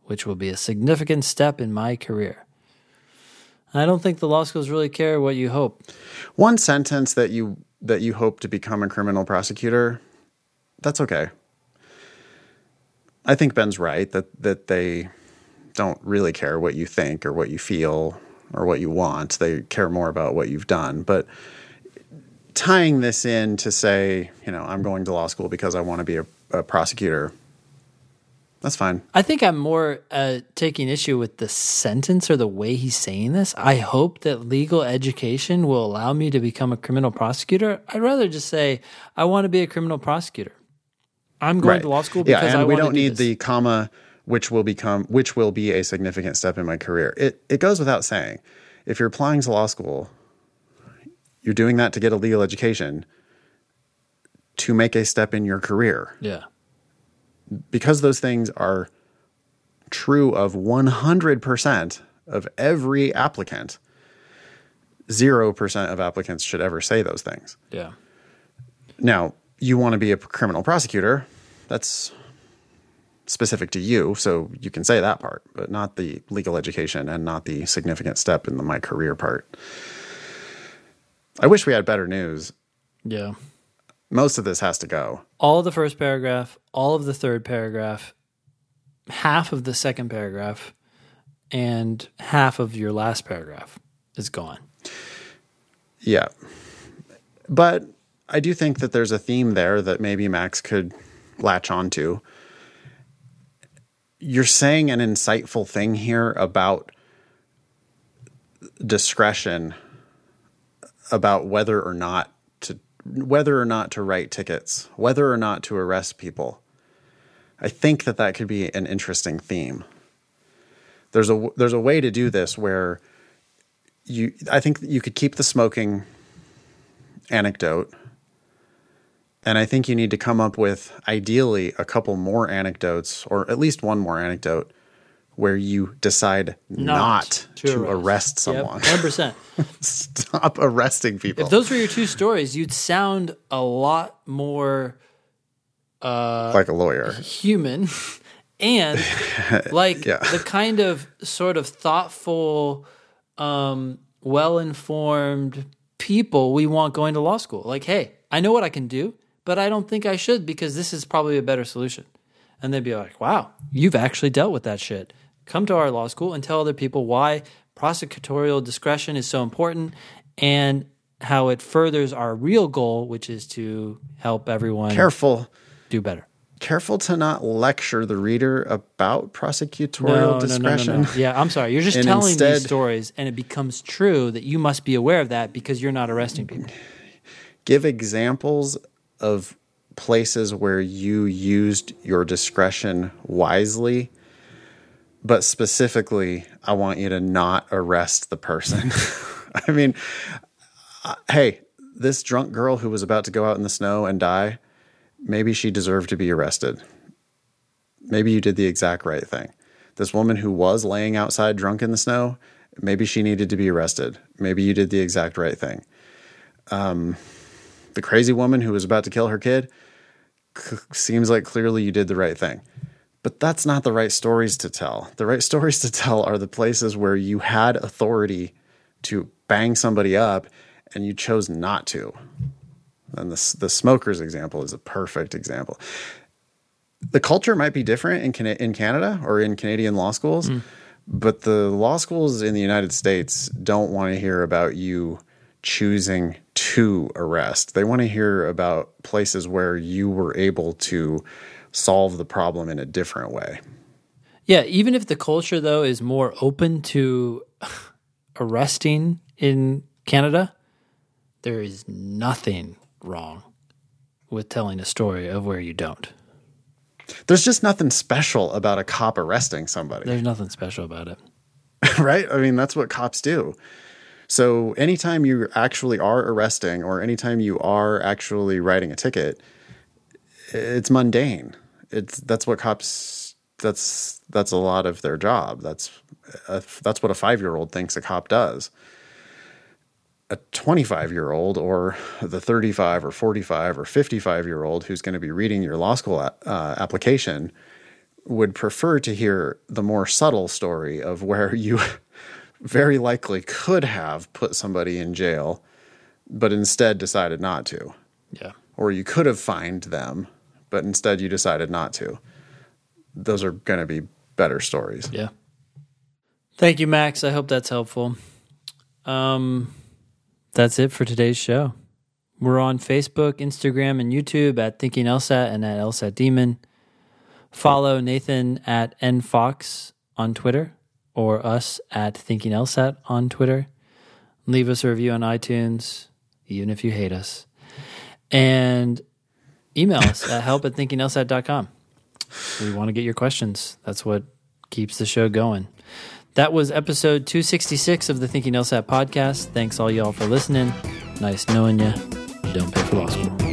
which will be a significant step in my career. I don't think the law schools really care what you hope. One sentence that you hope to become a criminal prosecutor, that's okay. I think Ben's right that they don't really care what you think or what you feel or what you want. They care more about what you've done. But tying this in to say, you know, I'm going to law school because I want to be a prosecutor, that's fine. I think I'm more taking issue with the sentence or the way he's saying this. I hope that legal education will allow me to become a criminal prosecutor. I'd rather just say I want to be a criminal prosecutor. I'm going to law school because I want to do this. Yeah, and we don't need the comma, which will be a significant step in my career. It goes without saying. If you're applying to law school, you're doing that to get a legal education to make a step in your career. Yeah. Because those things are true of 100% of every applicant, 0% of applicants should ever say those things. Yeah. Now, you want to be a criminal prosecutor. That's specific to you, so you can say that part, but not the legal education and not the significant step in the my career part. I wish we had better news. Yeah. Most of this has to go. All of the first paragraph, all of the third paragraph, half of the second paragraph, and half of your last paragraph is gone. Yeah. But I do think that there's a theme there that maybe Max could latch onto. You're saying an insightful thing here about discretion, about whether or not to write tickets, whether or not to arrest people. I think that could be an interesting theme. There's a way to do this where I think you could keep the smoking anecdote, and I think you need to come up with ideally a couple more anecdotes, or at least one more anecdote, where you decide not to arrest someone. Yep, 100%. Stop arresting people. If those were your two stories, you'd sound a lot more like a lawyer, human, and like the kind of sort of thoughtful, well-informed people we want going to law school. Like, hey, I know what I can do, but I don't think I should because this is probably a better solution. And they'd be like, wow, you've actually dealt with that shit. Come to our law school and tell other people why prosecutorial discretion is so important and how it furthers our real goal, which is to help everyone do better. Careful to not lecture the reader about prosecutorial discretion. No. Yeah, I'm sorry. You're just telling these stories, and it becomes true that you must be aware of that because you're not arresting people. Give examples of places where you used your discretion wisely, but specifically, I want you to not arrest the person. I mean, hey, this drunk girl who was about to go out in the snow and die, maybe she deserved to be arrested. Maybe you did the exact right thing. This woman who was laying outside drunk in the snow, maybe she needed to be arrested. Maybe you did the exact right thing. The crazy woman who was about to kill her kid, seems like clearly you did the right thing. But that's not the right stories to tell. The right stories to tell are the places where you had authority to bang somebody up and you chose not to. And the smokers example is a perfect example. The culture might be different in Canada or in Canadian law schools, but the law schools in the United States don't want to hear about you choosing to arrest. They want to hear about places where you were able to solve the problem in a different way. Yeah, even if the culture, though, is more open to arresting in Canada, there is nothing wrong with telling a story of where you don't. There's just nothing special about a cop arresting somebody. There's nothing special about it. Right? I mean, that's what cops do. So anytime you actually are arresting or anytime you are actually writing a ticket, it's mundane. That's what cops – that's a lot of their job. That's what a 5-year-old thinks a cop does. A 25-year-old or the 35 or 45 or 55-year-old who's going to be reading your law school application would prefer to hear the more subtle story of where you very likely could have put somebody in jail but instead decided not to. Yeah. Or you could have fined them but instead you decided not to. Those are going to be better stories. Yeah. Thank you, Max. I hope that's helpful. That's it for today's show. We're on Facebook, Instagram, and YouTube at Thinking LSAT and at LSAT Demon. Follow Nathan at nfox on Twitter or us at Thinking LSAT on Twitter. Leave us a review on iTunes, even if you hate us. And email us at help@thinkinglsat.com. We want to get your questions. That's what keeps the show going. That was episode 266 of the Thinking LSAT podcast. Thanks all y'all for listening. Nice knowing you. Don't pay for law school.